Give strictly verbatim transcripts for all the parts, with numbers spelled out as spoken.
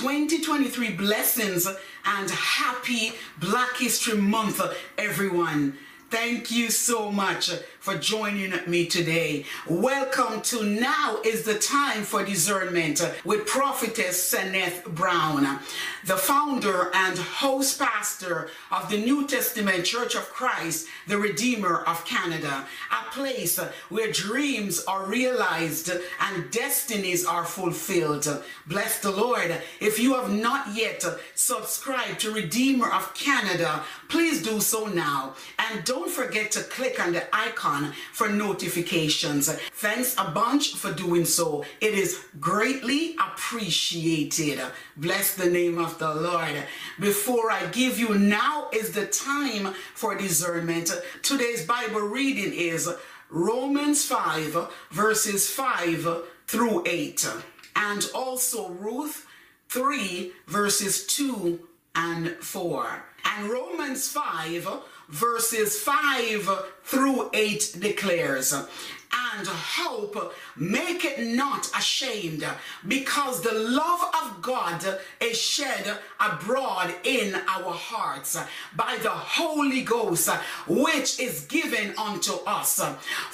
twenty twenty-three blessings and happy Black History Month, everyone. Thank you so much for joining me today. Welcome to Now is the Time for Discernment with Prophetess Saneth Brown, the founder and host pastor of the New Testament Church of Christ, the Redeemer of Canada, a place where dreams are realized and destinies are fulfilled. Bless the Lord. If you have not yet subscribed to Redeemer of Canada, please do so now. And don't Don't forget to click on the icon for notifications. Thanks a bunch for doing so. It is greatly appreciated. Bless the name of the Lord. Before I give you Now is the Time for Discernment, today's Bible reading is Romans five, verses five through eight, and also Ruth three, verses two and four. And Romans five, verses five through eight declares, and hope make it not ashamed, because the love of God is shed abroad in our hearts by the Holy Ghost, which is given unto us.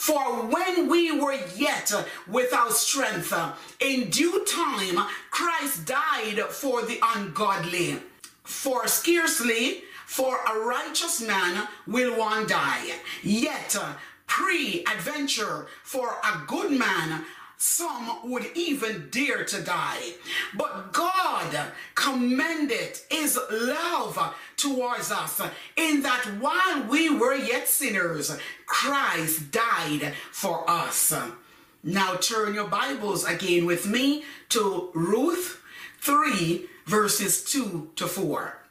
For when we were yet without strength, in due time Christ died for the ungodly. For scarcely for a righteous man will one die, yet peradventure for a good man some would even dare to die. But God commended his love towards us, in that while we were yet sinners, Christ died for us. Now turn your Bibles again with me to Ruth three, verses two to four.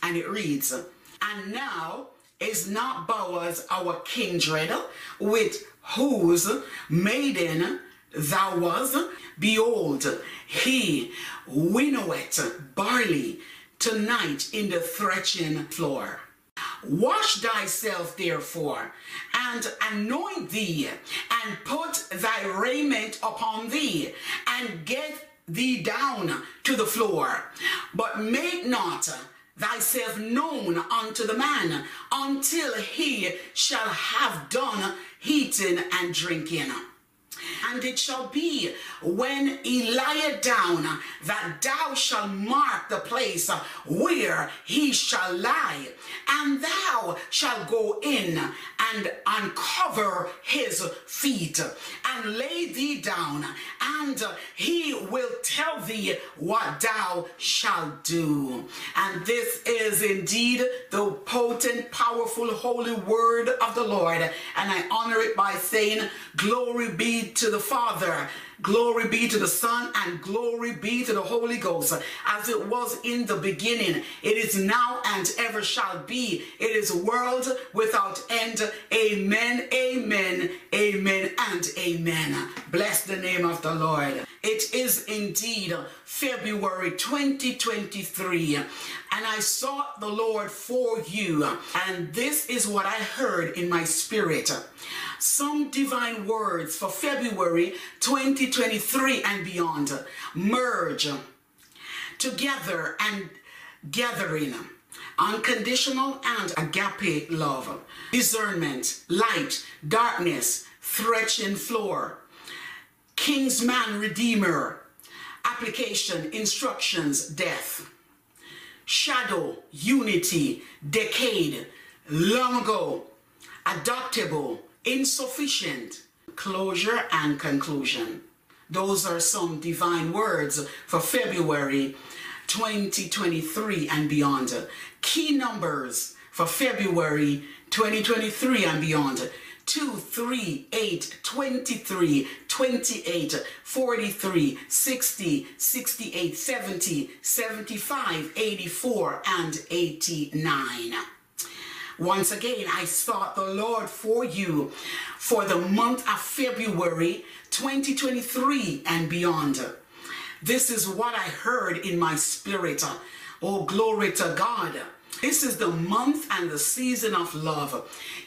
And it reads, and now is not Boaz our kindred, with whose maiden thou was? Behold, he winnoweth barley tonight in the threshing floor. Wash thyself therefore, and anoint thee, and put thy raiment upon thee, and get thee down to the floor, but make not thyself known unto the man until he shall have done eating and drinking. And it shall be, when he lieth down, that thou shalt mark the place where he shall lie, and thou shalt go in and uncover his feet, and lay thee down, and he will tell thee what thou shalt do. And this is indeed the potent, powerful, holy word of the Lord, and I honor it by saying, glory be to the Father, glory be to the Son, and glory be to the Holy Ghost, as it was in the beginning, it is now and ever shall be, it is world without end. Amen, amen, amen, and amen. Bless the name of the Lord. It is indeed February twenty twenty-three, and I sought the Lord for you, and this is what I heard in my spirit. Some divine words for February twenty twenty-three and beyond: merge, together and gathering, unconditional and agape love, discernment, light, darkness, threshing floor, kingsman, redeemer, application, instructions, death, shadow, unity, decade, long ago, adoptable, insufficient, closure and conclusion. Those are some divine words for February twenty twenty-three and beyond. Key numbers for February twenty twenty-three and beyond: two, three, eight, twenty-three, twenty-eight, forty-three, sixty, sixty-eight, seventy, seventy-five, eighty-four, and eighty-nine. Once again, I sought the Lord for you for the month of February twenty twenty-three and beyond. This is what I heard in my spirit. Oh, glory to God. This is the month and the season of love.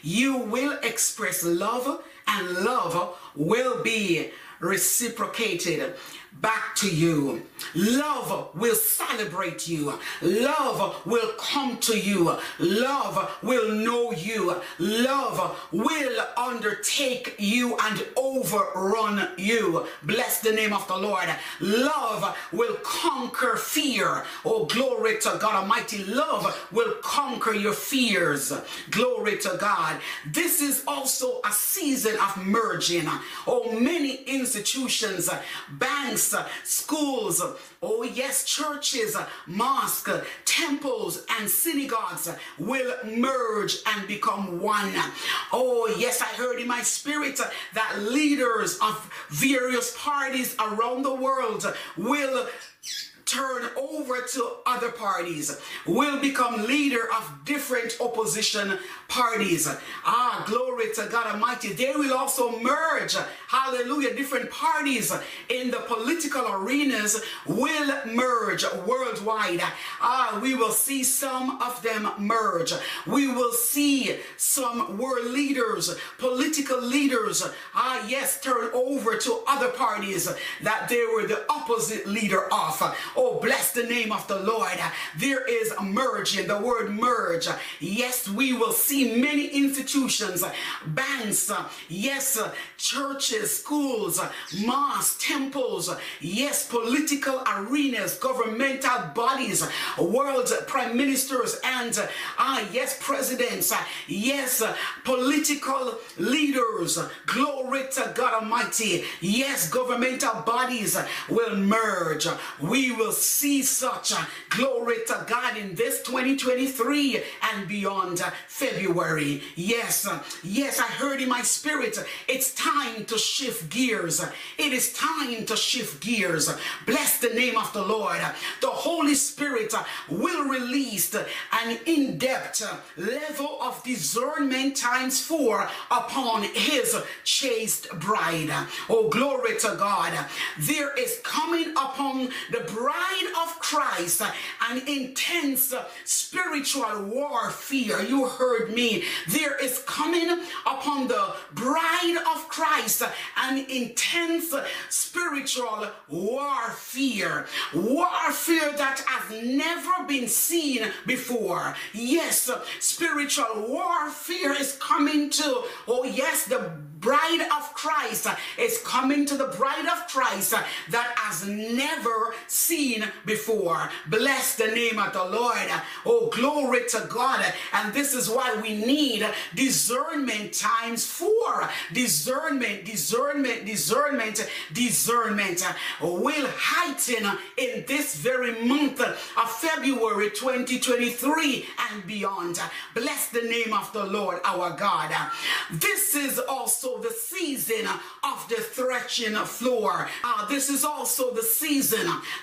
You will express love, and love will be reciprocated back to you. Love will celebrate you. Love will come to you. Love will know you. Love will undertake you and overrun you. Bless the name of the Lord. Love will conquer fear. Oh, glory to God Almighty. Love will conquer your fears. Glory to God. This is also a season of merging. Oh, many institutions, banks, schools, oh yes, churches, mosques, temples, and synagogues will merge and become one. Oh yes, I heard in my spirit that leaders of various parties around the world will turn over to other parties, will become leader of different opposition parties. Ah, glory to God Almighty. They will also merge, hallelujah, different parties in the political arenas will merge worldwide. Ah, we will see some of them merge. We will see some world leaders, political leaders, ah yes, turn over to other parties that they were the opposite leader of. Oh, bless the name of the Lord. There is a merge in the word merge. Yes, we will see many institutions, banks, yes, churches, schools, mosques, temples, yes, political arenas, governmental bodies, world prime ministers, and ah, yes, presidents, yes, political leaders. Glory to God Almighty. Yes, governmental bodies will merge. We will see such uh, glory to God in this twenty twenty-three and beyond uh, February. Yes, uh, yes, I heard in my spirit, it's time to shift gears. It is time to shift gears. Bless the name of the Lord. The Holy Spirit uh, will release an in-depth uh, level of discernment times four upon his chaste bride. Oh, glory to God. There is coming upon the bride of Christ an intense spiritual warfare. You heard me. There is coming upon the bride of Christ an intense spiritual warfare. Warfare that has never been seen before. Yes, spiritual warfare is coming to, oh yes, the bride of Christ is coming to the bride of Christ that has never seen before. Bless the name of the Lord. Oh, glory to God. And this is why we need discernment times four. Discernment, discernment, discernment, discernment will heighten in this very month of February twenty twenty-three and beyond. Bless the name of the Lord our God. This is also the season of the threshing floor. Uh, this is also the season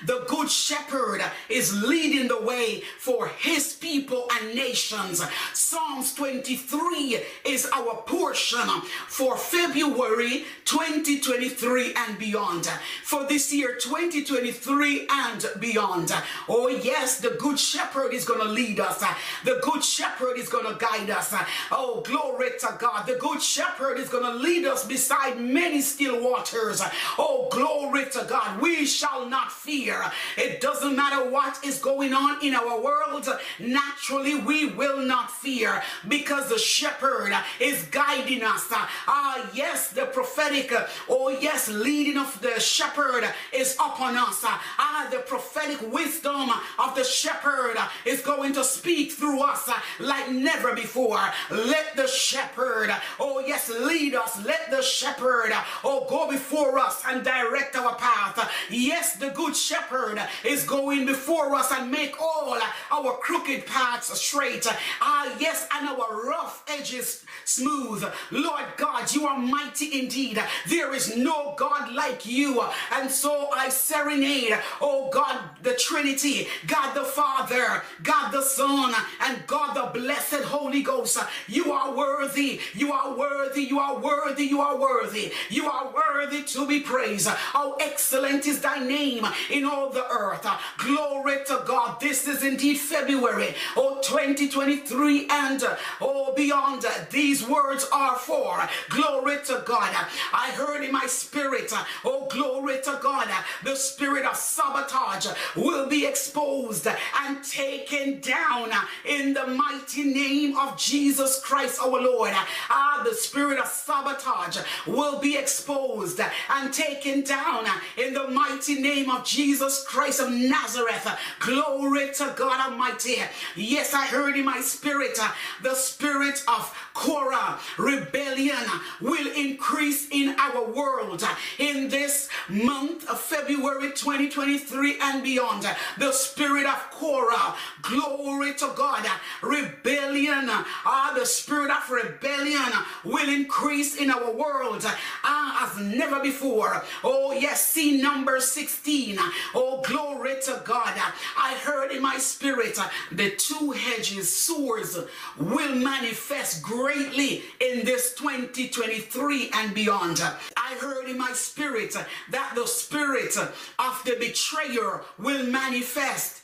the good shepherd is leading the way for his people and nations. Psalms twenty-three is our portion for February twenty twenty-three and beyond. For this year twenty twenty-three and beyond. Oh yes, the good shepherd is going to lead us. The good shepherd is going to guide us. Oh, glory to God. The good shepherd is going to lead us beside many still waters. Oh, glory to God. We shall not fear. It doesn't matter what is going on in our world. Naturally, we will not fear because the shepherd is guiding us. Ah, yes, the prophetic, oh yes, leading of the shepherd is upon us. Ah, the prophetic wisdom of the shepherd is going to speak through us like never before. Let the shepherd, oh yes, lead us. Let the shepherd, oh, go before us and direct our path. Yes, the good shepherd is going before us and make all our crooked paths straight. Ah, yes, and our rough edges smooth. Lord God, you are mighty indeed. There is no God like you. And so I serenade, oh God, the Trinity, God the Father, God the Son, and God the Blessed Holy Ghost. You are worthy. You are worthy. You are worthy. You are worthy. You are worthy. worthy to be praised. How excellent is thy name in all the earth. Glory to God. This is indeed February, oh, twenty twenty-three, and oh, beyond. These words are for. Glory to God. I heard in my spirit, oh, glory to God, the spirit of sabotage will be exposed and taken down in the mighty name of Jesus Christ our Lord. Ah, the spirit of sabotage will be exposed and taken down in the mighty name of Jesus Christ of Nazareth. Glory to God Almighty. Yes, I heard in my spirit, the spirit of Korah, rebellion, will increase in our world in this month of February twenty twenty-three and beyond. The spirit of Korah, glory to God, rebellion, ah, the spirit of rebellion will increase in our world ah, as never before. Oh yes, see number sixteen. Oh, glory to God. I heard in my spirit, the two hedges, swords, will manifest greatly in this twenty twenty-three and beyond. I heard in my spirit that the spirit of the betrayer will manifest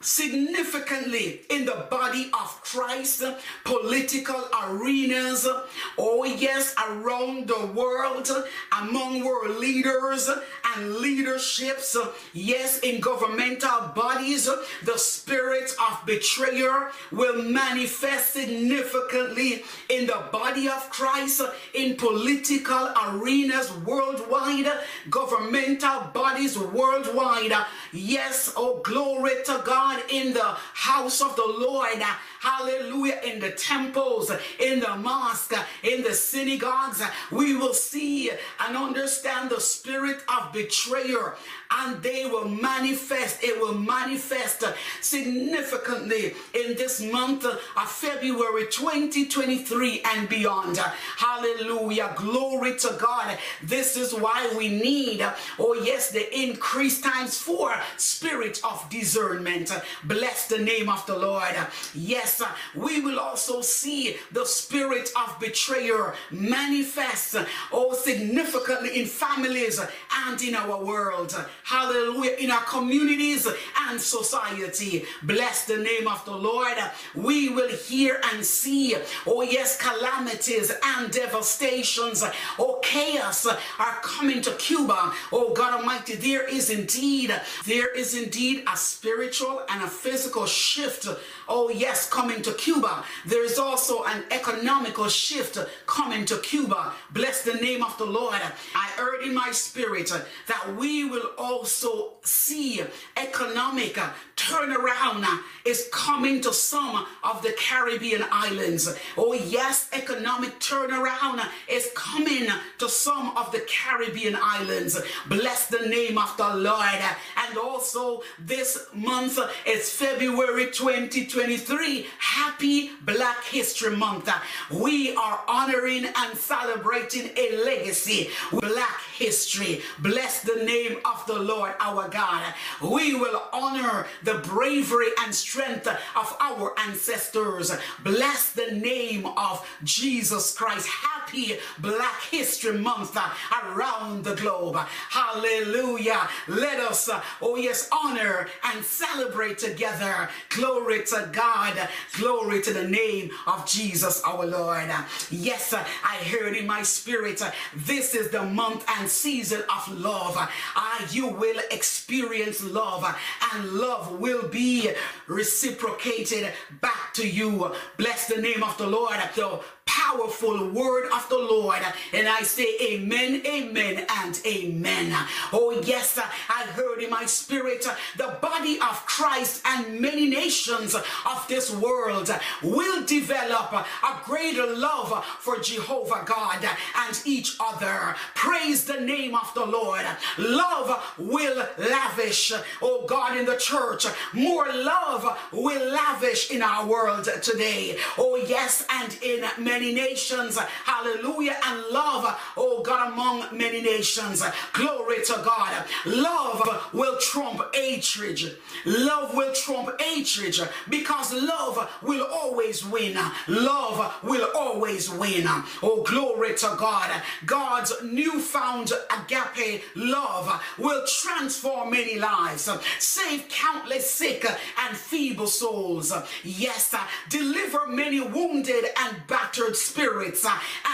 significantly in the body of Christ, political arenas, oh yes, around the world, among world leaders and leaderships, yes, in governmental bodies. The spirit of betrayer will manifest significantly in the body of Christ, in political arenas worldwide, governmental bodies worldwide. Yes, oh, glory to God. In the house of the Lord, hallelujah, in the temples, in the mosque, in the synagogues, we will see and understand the spirit of betrayer, and they will manifest, it will manifest significantly in this month of February twenty twenty-three and beyond. Hallelujah, glory to God. This is why we need, oh yes, the increase times four spirit of discernment. Bless the name of the Lord. Yes, we will also see the spirit of betrayer manifest, oh, significantly in families and in our world. Hallelujah, in our communities and society. Bless the name of the Lord. We will hear and see, oh yes, calamities and devastations. Oh, chaos are coming to Cuba. Oh, God Almighty, there is indeed, there is indeed a spiritual and a physical shift, oh yes, coming to Cuba. There is also an economical shift coming to Cuba. Bless the name of the Lord. I heard in my spirit that we will also see economic turnaround is coming to some of the Caribbean islands. Oh yes, economic turnaround is coming to some of the Caribbean islands. Bless the name of the Lord. And also this month is February twenty twenty-three. Happy Black History Month. We are honoring and celebrating a legacy, Black history. Bless the name of the Lord our God. We will honor the bravery and strength of our ancestors. Bless the name of Jesus Christ. Happy Black History Month around the globe. Hallelujah. Let us, oh yes, honor and celebrate together. Glory to God. Glory to the name of Jesus our Lord. Yes, I heard in my spirit, this is the month and season of love. Ah, you will experience love, and love will be reciprocated back to you. Bless the name of the Lord. The powerful word of the Lord. And I say amen, amen, and amen. Oh yes, I heard in my spirit, the body of Christ and many nations of this world will develop a greater love for Jehovah God and each other. Praise the name of the Lord. Love will lavish, oh God, in the church. More love will lavish in our world today. Oh yes, and in many nations. Hallelujah. And love, oh God, among many nations. Glory to God. Love will trump hatred. Love will trump hatred because love will always win. Love will always win. Oh, glory to God. God's newfound agape love will transform many lives, save countless sick and feeble souls. Yes, deliver many wounded and battered spirits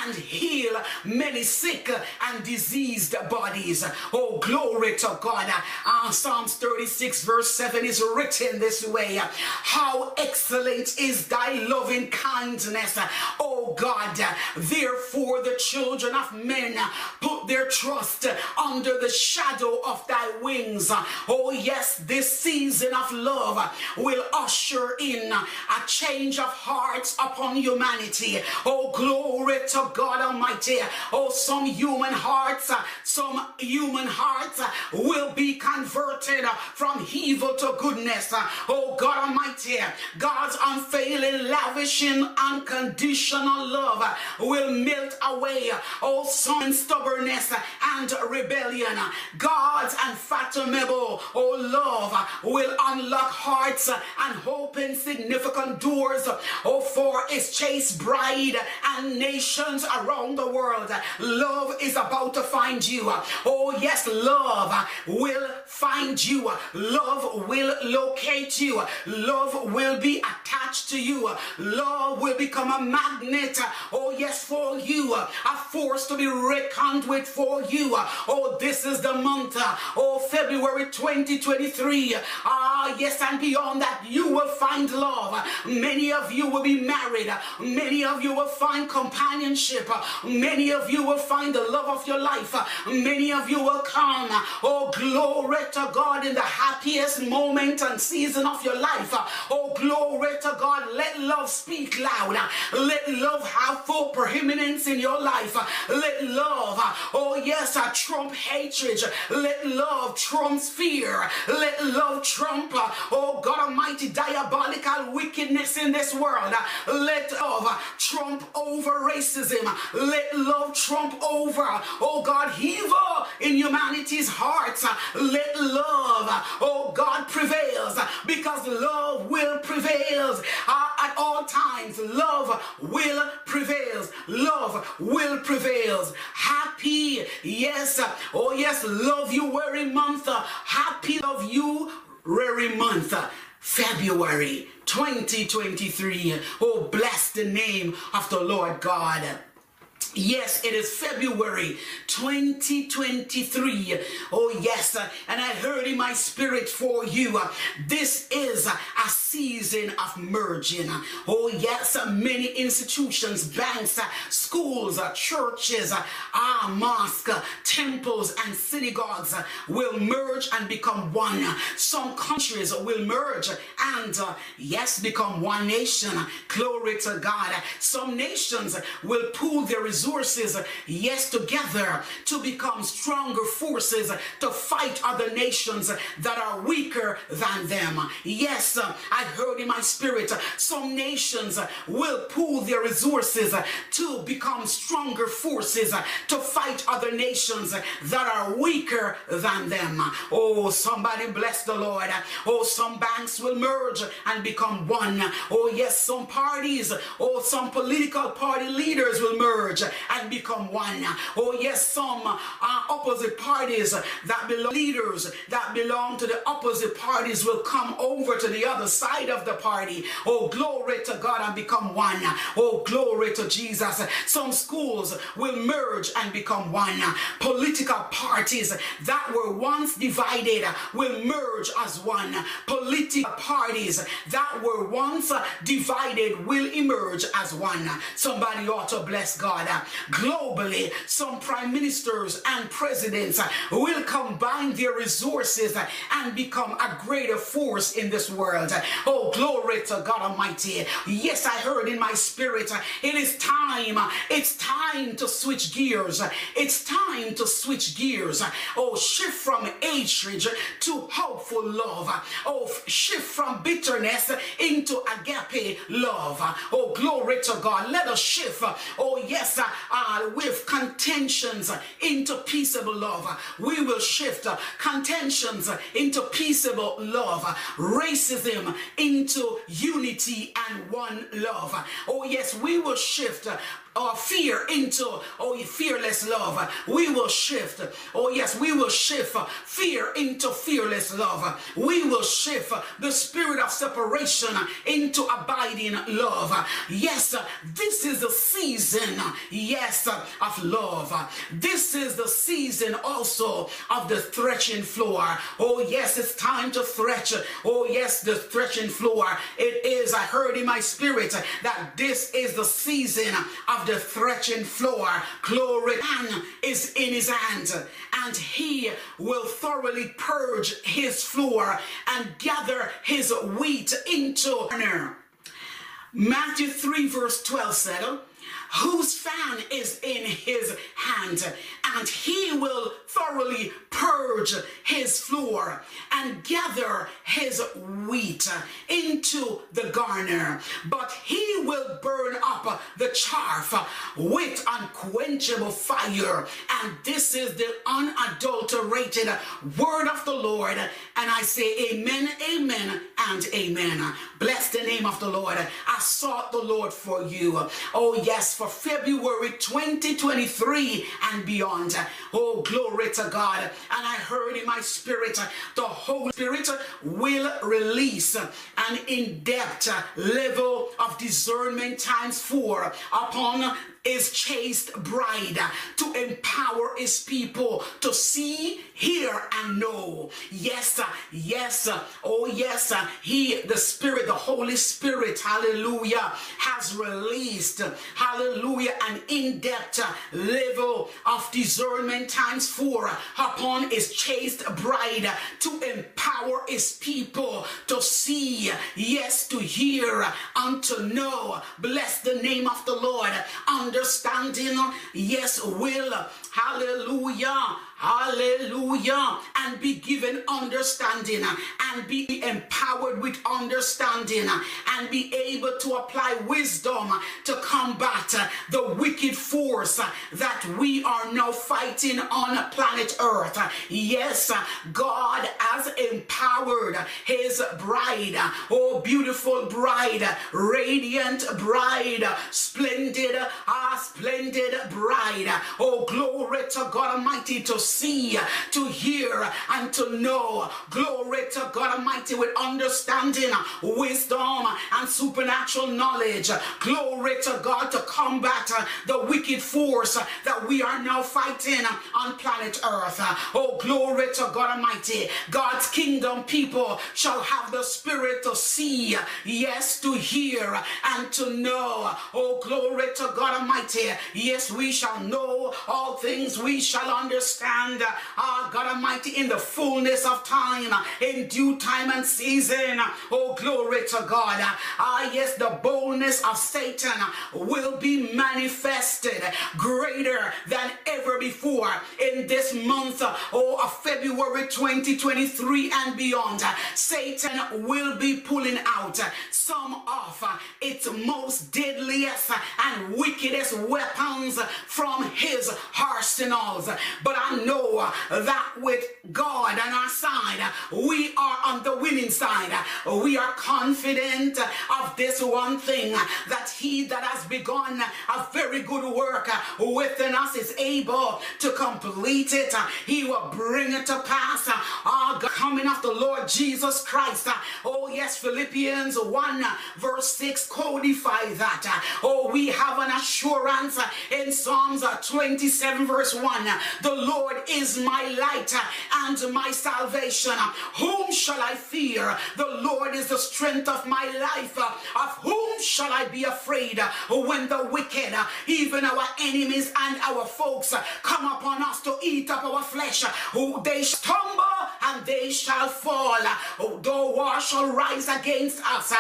and heal many sick and diseased bodies. Oh, glory to God. Uh, Psalms thirty-six verse seven is written this way. How excellent is thy loving kindness, O God. Therefore the children of men put their trust under the shadow of thy wings. Oh yes, this season of love will usher in a change of hearts upon humanity. Oh, glory to God Almighty. Oh, some human hearts, some human hearts will be converted from evil to goodness. Oh, God Almighty, God's unfailing, lavishing, unconditional love will melt away all sin, stubbornness, and rebellion. God's unfathomable, oh, love will unlock hearts and open significant doors, oh, for its chaste bride and nations around the world. Love is about to find you. Oh, yes, love will find you. Love will locate you. Love will be attached to you. Love will become a magnet, oh yes, for you, a force to be reckoned with for you. Oh, this is the month, oh, February twenty twenty-three. Ah, yes, and beyond that, you will find love. Many of you will be married. Many of you will find companionship. Many of you will find the love of your life. Many of you will come, oh, glory to God, in the happiest moment and season of your life. Oh, glory to God. Let love speak loud. Let love have full preeminence in your life. Let love, oh yes, trump hatred. Let love trump fear. Let love trump, oh God Almighty, diabolical wickedness in this world. Let love trump over racism. Let love trump over, oh God, evil in humanity's hearts. Let love, oh God, prevails, because love will prevail uh, at all times. Love will prevail. Love will prevail. Happy, yes, oh yes, love you weary month. Happy love you weary month. February twenty twenty-three. Oh, bless the name of the Lord God. Yes, it is February twenty twenty-three. Oh, yes. And I heard in my spirit for you, this is a season of merging. Oh, yes. Many institutions, banks, schools, churches, ah, mosques, temples, and synagogues will merge and become one. Some countries will merge and, uh, yes, become one nation. Glory to God. Some nations will pool their resources. Resources, yes, together to become stronger forces to fight other nations that are weaker than them. Yes, I heard in my spirit, some nations will pool their resources to become stronger forces to fight other nations that are weaker than them. Oh, somebody bless the Lord. Oh, some banks will merge and become one. Oh, yes, some parties, oh, some political party leaders will merge and become one. Oh yes, some uh, opposite parties that belong, leaders that belong to the opposite parties will come over to the other side of the party. Oh, glory to God, and become one. Oh, glory to Jesus. Some schools will merge and become one. Political parties that were once divided will merge as one. Political parties that were once divided will emerge as one. Somebody ought to bless God. Globally, some prime ministers and presidents will combine their resources and become a greater force in this world. Oh, glory to God Almighty. Yes, I heard in my spirit, it is time. It's time to switch gears. It's time to switch gears. Oh, shift from hatred to hopeful love. Oh, shift from bitterness into agape love. Oh, glory to God. Let us shift. Oh, yes, uh, with contentions into peaceable love. We will shift contentions into peaceable love. Racism into unity and one love. Oh, yes, we will shift or fear into, oh, fearless love. We will shift. Oh, yes, we will shift fear into fearless love. We will shift the spirit of separation into abiding love. Yes, this is the season, yes, of love. This is the season also of the threshing floor. Oh, yes, it's time to thresh. Oh, yes, the threshing floor. It is, I heard in my spirit that this is the season of the threshing floor. Glory is in his hand, and he will thoroughly purge his floor and gather his wheat into corner. Matthew three verse twelve said, whose fan is in his hand, and he will thoroughly purge his floor and gather his wheat into the garner. But he will burn up the chaff with unquenchable fire. And this is the unadulterated word of the Lord. And I say amen, amen, and amen. Bless the name of the Lord. I sought the Lord for you. Oh, yes, for February twenty twenty-three and beyond. Oh, glory to God. And I heard in my spirit, the Holy Spirit will release an in-depth level of discernment times four upon his chaste bride to empower his people to see, hear, and know. Yes, yes, oh yes, he, the Spirit, the Holy Spirit, hallelujah, has released, hallelujah, an in-depth level of discernment times four upon his chaste bride to empower his people to see, yes, to hear, and to know. Bless the name of the Lord. Understanding, yes, will, hallelujah, hallelujah, and be given understanding, and be empowered with understanding, and be able to apply wisdom to combat the wicked force that we are now fighting on planet Earth. Yes, God has empowered his bride, oh beautiful bride, radiant bride, splendid, ah splendid bride, oh glory to God Almighty, to see, to hear, and to know. Glory to God Almighty, with understanding, wisdom, and supernatural knowledge. Glory to God, to combat the wicked force that we are now fighting on planet Earth. Oh, glory to God Almighty. God's kingdom people shall have the spirit to see, yes, to hear, and to know. Oh, glory to God Almighty. Yes, we shall know all things. We shall understand. And uh, God Almighty, in the fullness of time, in due time and season. Oh, glory to God. Ah, uh, yes, the boldness of Satan will be manifested greater than ever before in this month, oh, of February twenty twenty-three and beyond. Satan will be pulling out some of its most deadliest and wickedest weapons from his arsenals. But I know that with God on our side, we are on the winning side. We are confident of this one thing, that he that has begun a very good work within us is able to complete it. He will bring it to pass. Our coming of the Lord Jesus Christ. Oh yes, Philippians one verse six codify that. Oh, we have an assurance in Psalms twenty-seven verse verse one. The Lord is my light and my salvation. Whom shall I fear? The Lord is the strength of my life. Of whom shall I be afraid? When the wicked, even our enemies and our folks, come upon us to eat up our flesh, who they stumble and they shall fall. Though war shall rise against us,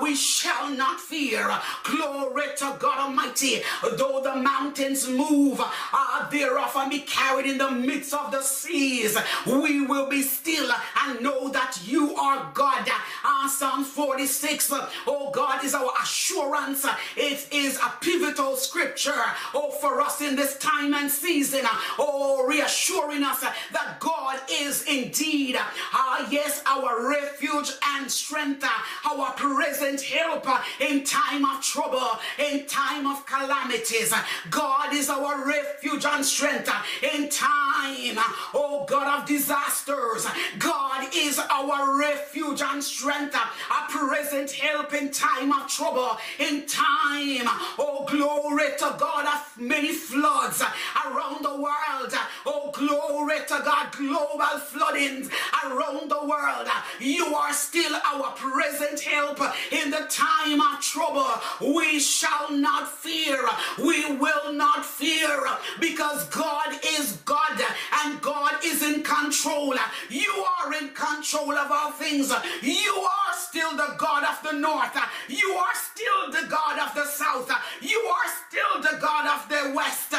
we shall not fear. Glory to God Almighty. Though the mountains move, uh, thereof and be carried in the midst of the seas, we will be still and know that you are God. Uh, Psalm forty-six, oh, God is our assurance. It is a pivotal scripture, oh, for us in this time and season, oh, reassuring us that God is indeed, uh, yes, our refuge and strength, our present help in time of trouble, in time of calamities. God is our refuge and strength in time, oh God, of disasters. God is our refuge and strength, our present help in time of trouble, in time, oh glory to God, of many floods around the world, oh glory to God, global floodings around the world. You are still our present help in the time of trouble. We shall not fear. We will not fear, because God is God and God is in control. You are in control of all things. You are still the God of the north. You are still the God of the south. You are still the God of the west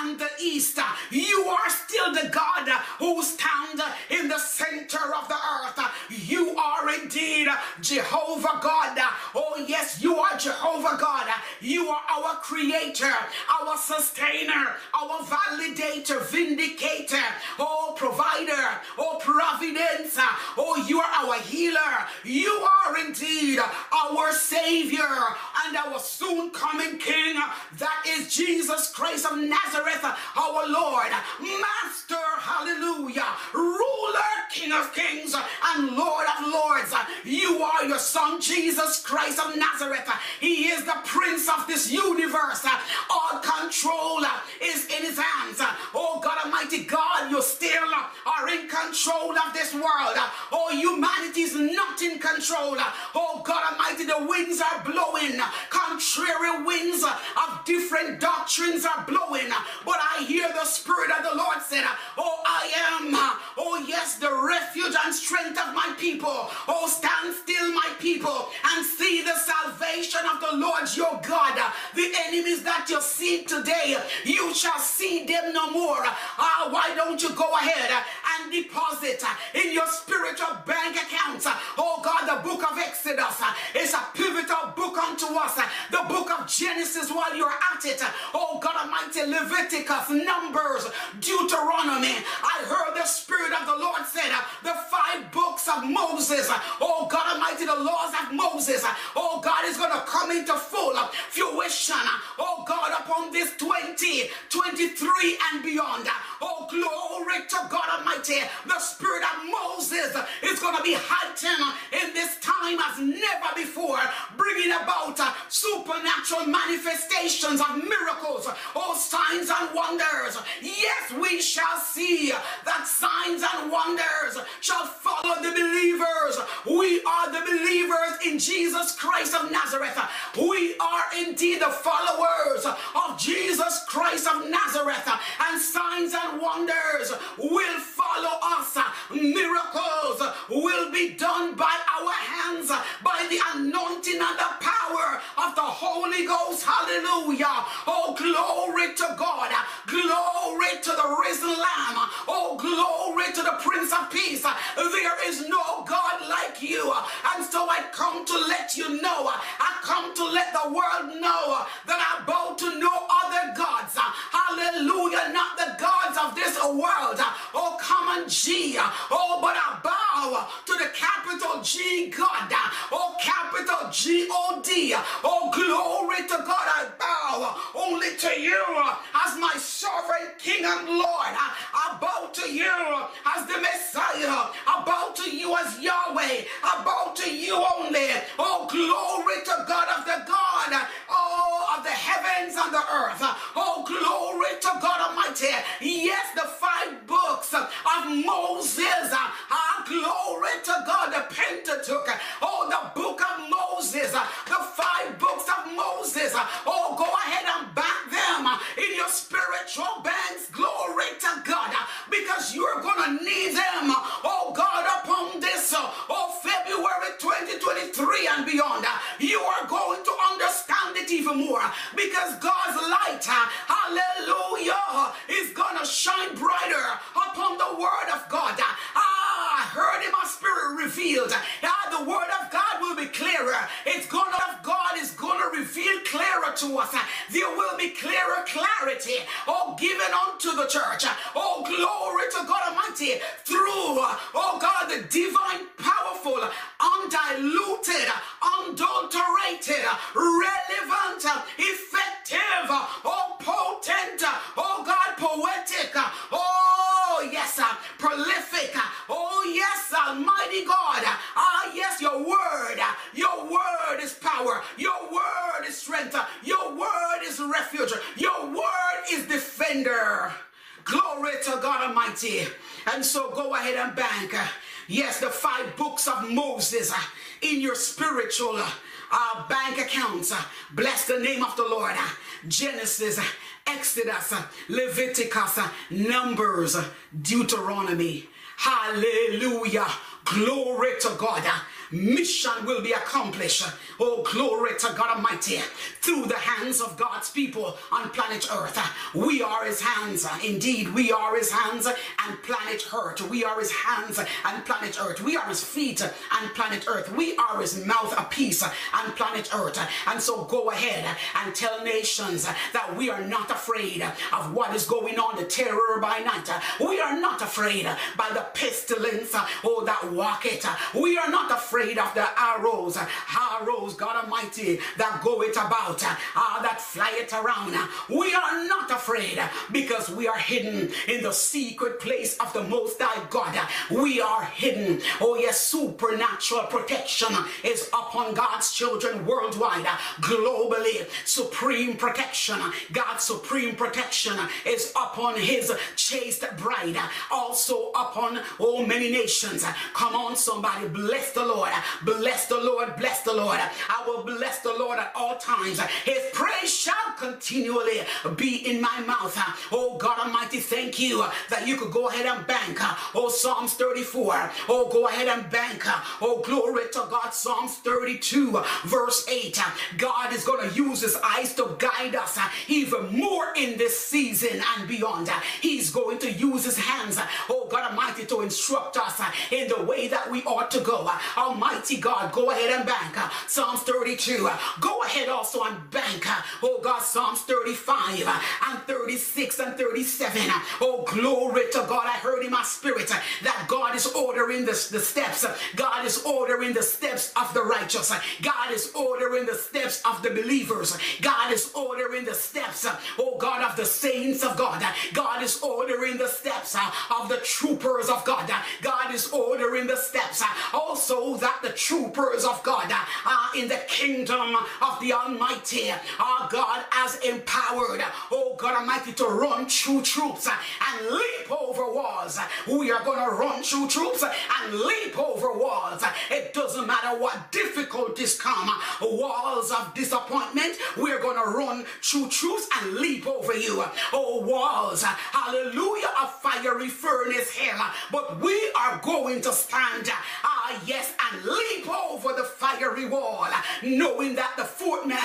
and the east. You are still the God who stands in the center of the earth. You are indeed Jehovah God. Oh yes, you are Jehovah God. You are our creator, our sustainer, our validator, vindicator, oh provider, oh providence, oh you are our healer. You are indeed our savior and our soon coming king. That is Jesus Christ of Nazareth, our Lord, Master, hallelujah, ruler, King of kings and Lord of lords. You are your son, Jesus Christ of Nazareth. He is the prince of this universe. All control is in his hands. Oh God Almighty, God, you still are in control of this world. Oh, humanity is not in control. Oh God Almighty, the winds are blowing. Contrary winds of different doctrines are blowing. But I hear the Spirit of the Lord said, oh, I am, oh yes, the refuge and strength of my people. Oh, stand still, my people, and see the salvation of the Lord your God. The enemies that you see today, you shall see them no more. Ah, why don't you go ahead and deposit in your spiritual bank accounts? Oh God, the book of Exodus is a pivotal book unto us. The book of Genesis, while you're at it. Oh God Almighty, Leviticus, Numbers, Deuteronomy. I heard the Spirit of the Lord said, the five books of Moses, oh God Almighty, the laws of Moses, oh God, is going to come into full fruition, oh God, upon this twenty, twenty-three and beyond. Oh glory to God Almighty, the Spirit of Moses is going to be heightened in this time as never before, bringing about supernatural manifestations of miracles, oh signs and wonders. Yes, we shall see that signs and wonders shall follow the believers. We are the believers in Jesus Christ of Nazareth. We are indeed the followers of Jesus Christ of Nazareth, and signs and wonders will follow us. Miracles will be done by our hands, by the anointing and the power of the Holy Ghost. Hallelujah. Oh, glory to God. Glory to the risen Lamb. Oh, glory to the Prince of Peace. There is no God like you. And so I come to let you know, I come to let the world know that I bow to no other gods. Hallelujah. Not the gods of this world. Oh, common G. Oh, but I bow to the capital G God. Oh, capital G O D. Oh, glory to God. I bow only to you as my sovereign King and Lord. I bow to you as the Messiah. I bow to you as Yahweh. I bow to you only. Oh, glory to God of the God, oh, of the heavens and the earth. Oh, glory to God Almighty. undiluted, unadulterated, relevant, effective, oh potent, oh God, poetic, oh yes, prolific, oh yes, mighty God, ah yes, your word, your word is power, your word is strength, your word is refuge, your word is defender. Glory to God Almighty. And so go ahead and bank, yes, the five books of Moses in your spiritual uh, bank accounts. Bless the name of the Lord. Genesis, Exodus, Leviticus, Numbers, Deuteronomy. Hallelujah. Glory to God. Mission will be accomplished, oh glory to God Almighty, through the hands of God's people on planet earth. We are his hands, indeed we are his hands and planet earth. We are his hands and planet earth. We are his feet and planet earth. We are his mouthpiece and planet earth. And so go ahead and tell nations that we are not afraid of what is going on, the terror by night. We are not afraid by the pestilence, oh that walketh. We are not afraid of the arrows, arrows, God Almighty, that go it about, uh, that fly it around. We are not afraid because we are hidden in the secret place of the Most High God. We are hidden. Oh yes, supernatural protection is upon God's children worldwide, globally. Supreme protection, God's supreme protection is upon his chaste bride, also upon oh many nations. Come on somebody, bless the Lord. Bless the Lord, bless the Lord. I will bless the Lord at all times. His praise shall continually be in my mouth. Oh God Almighty, thank you that you could go ahead and bank. Oh Psalms thirty-four. Oh go ahead and bank. Oh glory to God. Psalms thirty-two verse eight. God is going to use his eyes to guide us even more in this season and beyond. He's going to use his hands, oh God Almighty, to instruct us in the way that we ought to go. Almighty God, go ahead and bank Psalms thirty-two. Go ahead also and bank, oh God, Psalms thirty-five and thirty-six and thirty-seven. Oh glory to God. I heard in my spirit that God is ordering the, the steps. God is ordering the steps of the righteous. God is ordering the steps of the believers. God is ordering the steps, oh God, of the saints of God. God is ordering the steps of the troopers of God. God is ordering the steps also that the troopers of God are in the kingdom of the Almighty. Our God has empowered, oh God Almighty, to run through troops and leap over walls. We are going to run through troops and leap over walls. It doesn't matter what difficulties come, walls of disappointment, we're going to run through troops and leap over you. Oh walls, hallelujah, a fiery furnace hell, but we are going to stand, ah yes, and leap over the fiery wall, knowing that the footman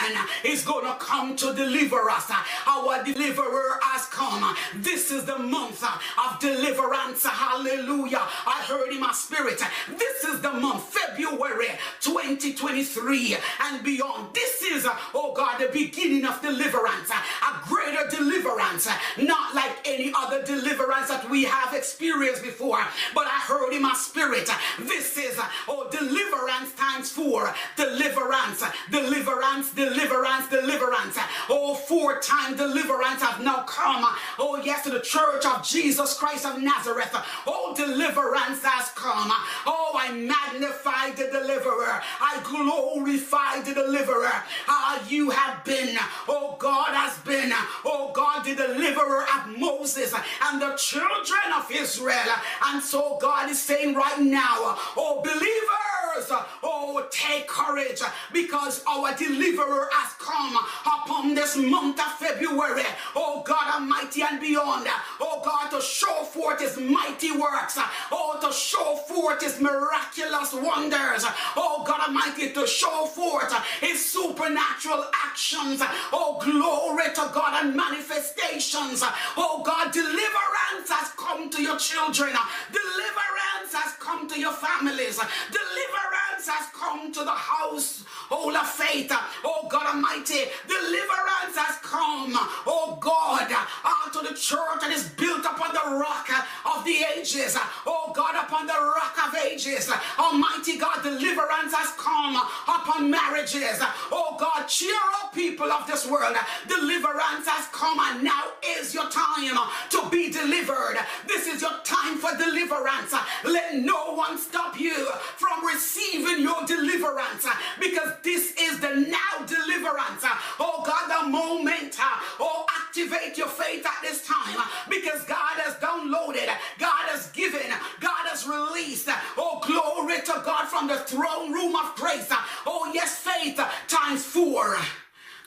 is going to come to deliver us. Our deliverer has come. This is the month of deliverance. Hallelujah. I heard in my spirit, this is the month, February twenty twenty-three and beyond. This is, oh God, the beginning of deliverance, a greater deliverance, not like any other deliverance that we have experienced before. But I heard in my spirit, this is oh, deliverance times four. Deliverance, deliverance, deliverance, deliverance. Oh, four-time deliverance have now come. Oh, yes, to the church of Jesus Christ of Nazareth. Oh, deliverance has come. Oh, I magnify the deliverer. I glorify the deliverer. Ah, you have been, oh, God has been, oh, God, the deliverer of Moses and the children of Israel. And so God is saying right now, oh, believe believers, oh, take courage because our deliverer has come upon this month of February, oh God Almighty and beyond, oh God, to show forth his mighty works, oh, to show forth his miraculous wonders, oh God Almighty, to show forth his supernatural actions, oh glory to God, and manifestations, oh God, deliverance has come to your children, deliverance has come to your families. Deliverance has come to the household of faith. Oh God Almighty, deliverance has come, oh God, unto the church that is built upon the rock of of the ages. Oh God, upon the rock of ages, Almighty God, deliverance has come upon marriages. Oh God, cheer up, people of this world. Deliverance has come, and now is your time to be delivered. This is your time for deliverance. Let no one stop you from receiving your deliverance, because this is the now deliverance. Oh God, the moment. Oh, activate your faith at this time, because God has downloaded, God has given, God has released. Oh, glory to God from the throne room of grace. Oh, yes, faith times four.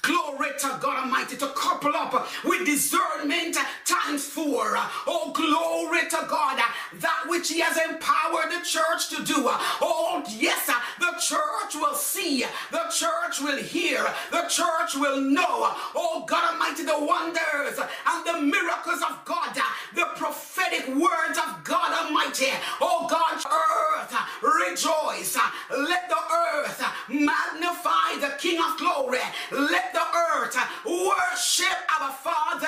Glory to God Almighty, to couple up with discernment times four. Oh, glory to God, that which He has empowered the church to do. Oh, yes, the church will see, the church will hear, the church will know. Oh, God Almighty, the wonders and the miracles of God, the prophetic words of God Almighty. Oh, God, earth, rejoice. Let the earth magnify the King of glory. Let the earth worship our Father.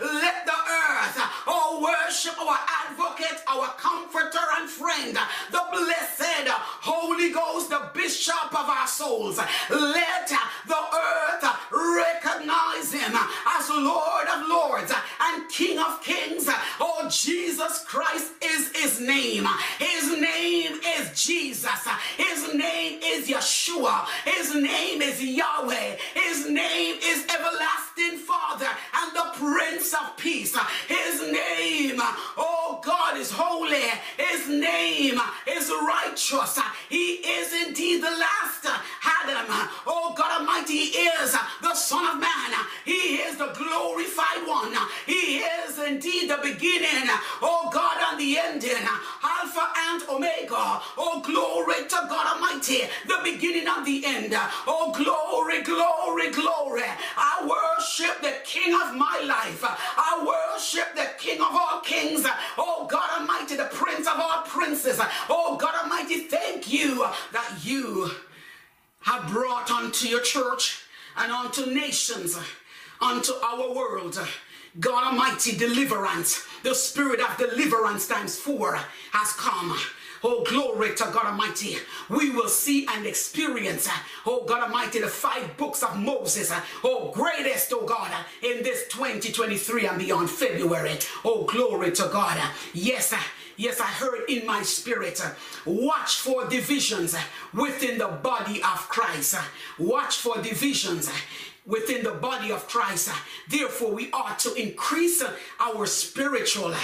Let the earth, oh, worship our advocate, our comforter and friend, the blessed Holy Ghost, the bishop of our souls. Let the earth recognize Him as Lord of lords and King of kings. Oh, Jesus Christ is His name. His name is Jesus. His name is Yeshua. His name is Yahweh. His name is Everlasting Father and the Prince of Peace. His name, oh God, is holy. His name is righteous. He is indeed the last Adam. Oh God Almighty, He is the Son of Man. He is the glorified one. He is indeed the beginning, oh God, and the ending. Alpha and Omega. Oh, glory to God Almighty, the beginning and the end. Oh, glory, glory, glory. I worship the King of my life. I worship the King of all kings. Oh, God Almighty, the Prince of all princes. Oh, God Almighty, thank you that you have brought unto your church and unto nations, unto our world, God Almighty, deliverance. The spirit of deliverance times four has come. Oh, glory to God Almighty. We will see and experience, oh God Almighty, the five books of Moses. Oh, greatest, oh God, in this twenty twenty-three and beyond February. Oh, glory to God. Yes, yes, I heard in my spirit, watch for divisions within the body of Christ. Watch for divisions within the body of Christ. Therefore, we ought to increase our spiritual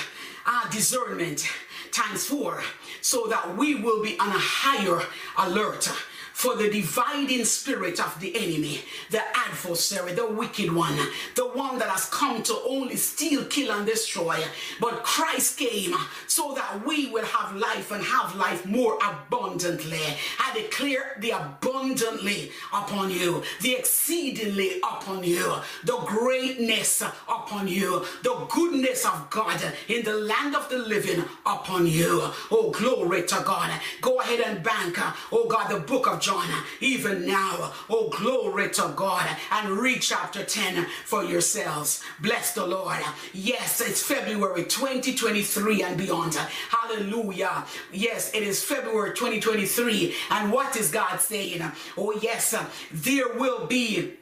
uh, discernment times four, so that we will be on a higher alert for the dividing spirit of the enemy, the adversary, the wicked one, the one that has come to only steal, kill, and destroy. But Christ came so that we will have life and have life more abundantly. I declare the abundantly upon you, the exceedingly upon you, the greatness upon you, the goodness of God in the land of the living upon you. Oh, glory to God. Go ahead and bank, oh God, the book of John, even now. Oh, glory to God, and read chapter ten for yourselves. Bless the Lord. Yes, it's February twenty twenty-three and beyond. Hallelujah. Yes, it is February twenty twenty-three. And what is God saying? Oh, yes, there will be.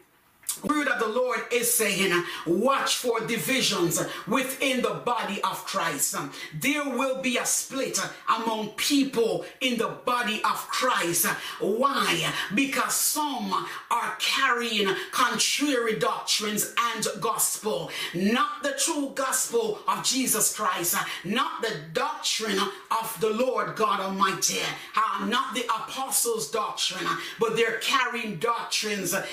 The word of the Lord is saying, watch for divisions within the body of Christ. There will be a split among people in the body of Christ. Why? Because some are carrying contrary doctrines and gospel. Not the true gospel of Jesus Christ. Not the doctrine of the Lord God Almighty. Uh, not the apostles' doctrine. But they're carrying doctrines uh,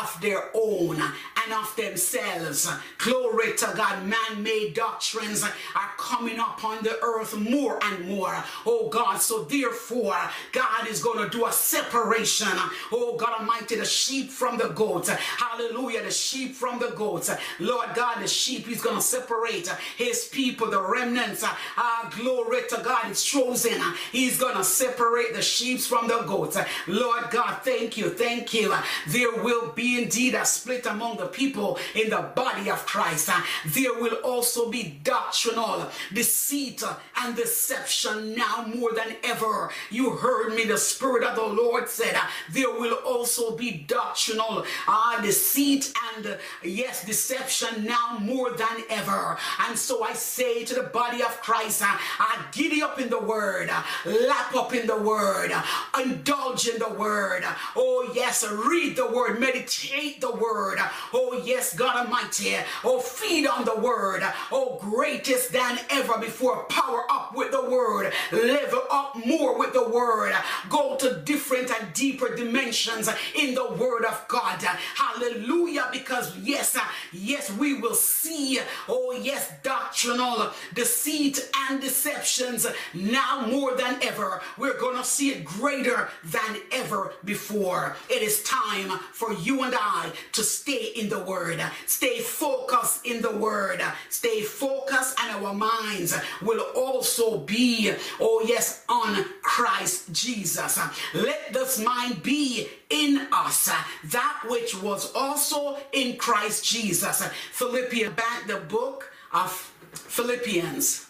of their own and of themselves. Glory to God. Man-made doctrines are coming up on the earth more and more. Oh God, so therefore God is going to do a separation. Oh God Almighty, the sheep from the goats. Hallelujah, the sheep from the goats. Lord God, the sheep, He's going to separate His people, the remnants. Ah, glory to God, He's chosen. He's going to separate the sheep from the goats. Lord God, thank you, thank you. There will be indeed seed are split among the people in the body of Christ, there will also be doctrinal deceit and deception now more than ever. You heard me, the Spirit of the Lord said, there will also be doctrinal uh, deceit and uh, yes, deception now more than ever. And so I say to the body of Christ, uh, uh, giddy up in the word, uh, lap up in the word, uh, indulge in the word. Oh yes, read the word, meditate the word. Oh yes, God Almighty, oh feed on the word. Oh, greatest than ever before, power up with the word, level up more with the word, go to different and deeper dimensions in the word of God. Hallelujah, because yes, yes, we will see, oh yes, doctrinal deceit and deceptions now more than ever. We're gonna see it greater than ever before. It is time for you and I to stay in the word, stay focused in the word, stay focused, and our minds will also be, oh yes, on Christ Jesus. Let this mind be in us, that which was also in Christ Jesus. Philippians, back the book of Philippians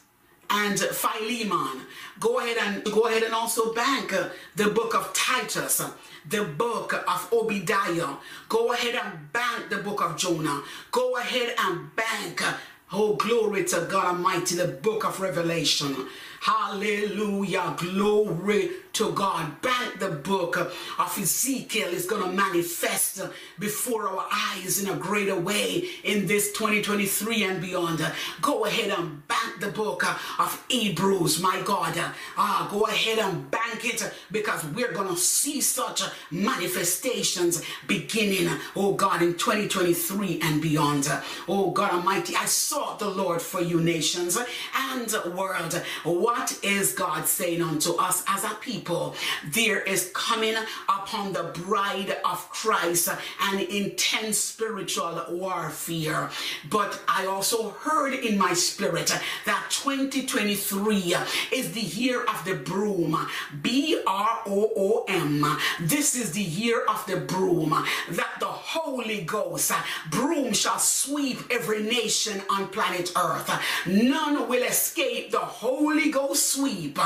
and Philemon. Go ahead and go ahead and also bank uh, the book of Titus, uh, the book of Obadiah. Go ahead and bank the book of Jonah. Go ahead and bank, uh, oh glory to God Almighty, the book of Revelation. Hallelujah, glory to God. Bank the book of Ezekiel is going to manifest before our eyes in a greater way in this twenty twenty-three and beyond. Go ahead and bank the book of Hebrews, my God. Ah, go ahead and bank it, because we're going to see such manifestations beginning, oh God, in twenty twenty-three and beyond. Oh God Almighty, I sought the Lord for you, nations and world. What is God saying unto us as a people? There is coming upon the bride of Christ an intense spiritual warfare. But I also heard in my spirit that twenty twenty-three is the year of the broom. B R O O M. This is the year of the broom, that the Holy Ghost broom shall sweep every nation on planet Earth. None will escape the Holy Ghost sweep.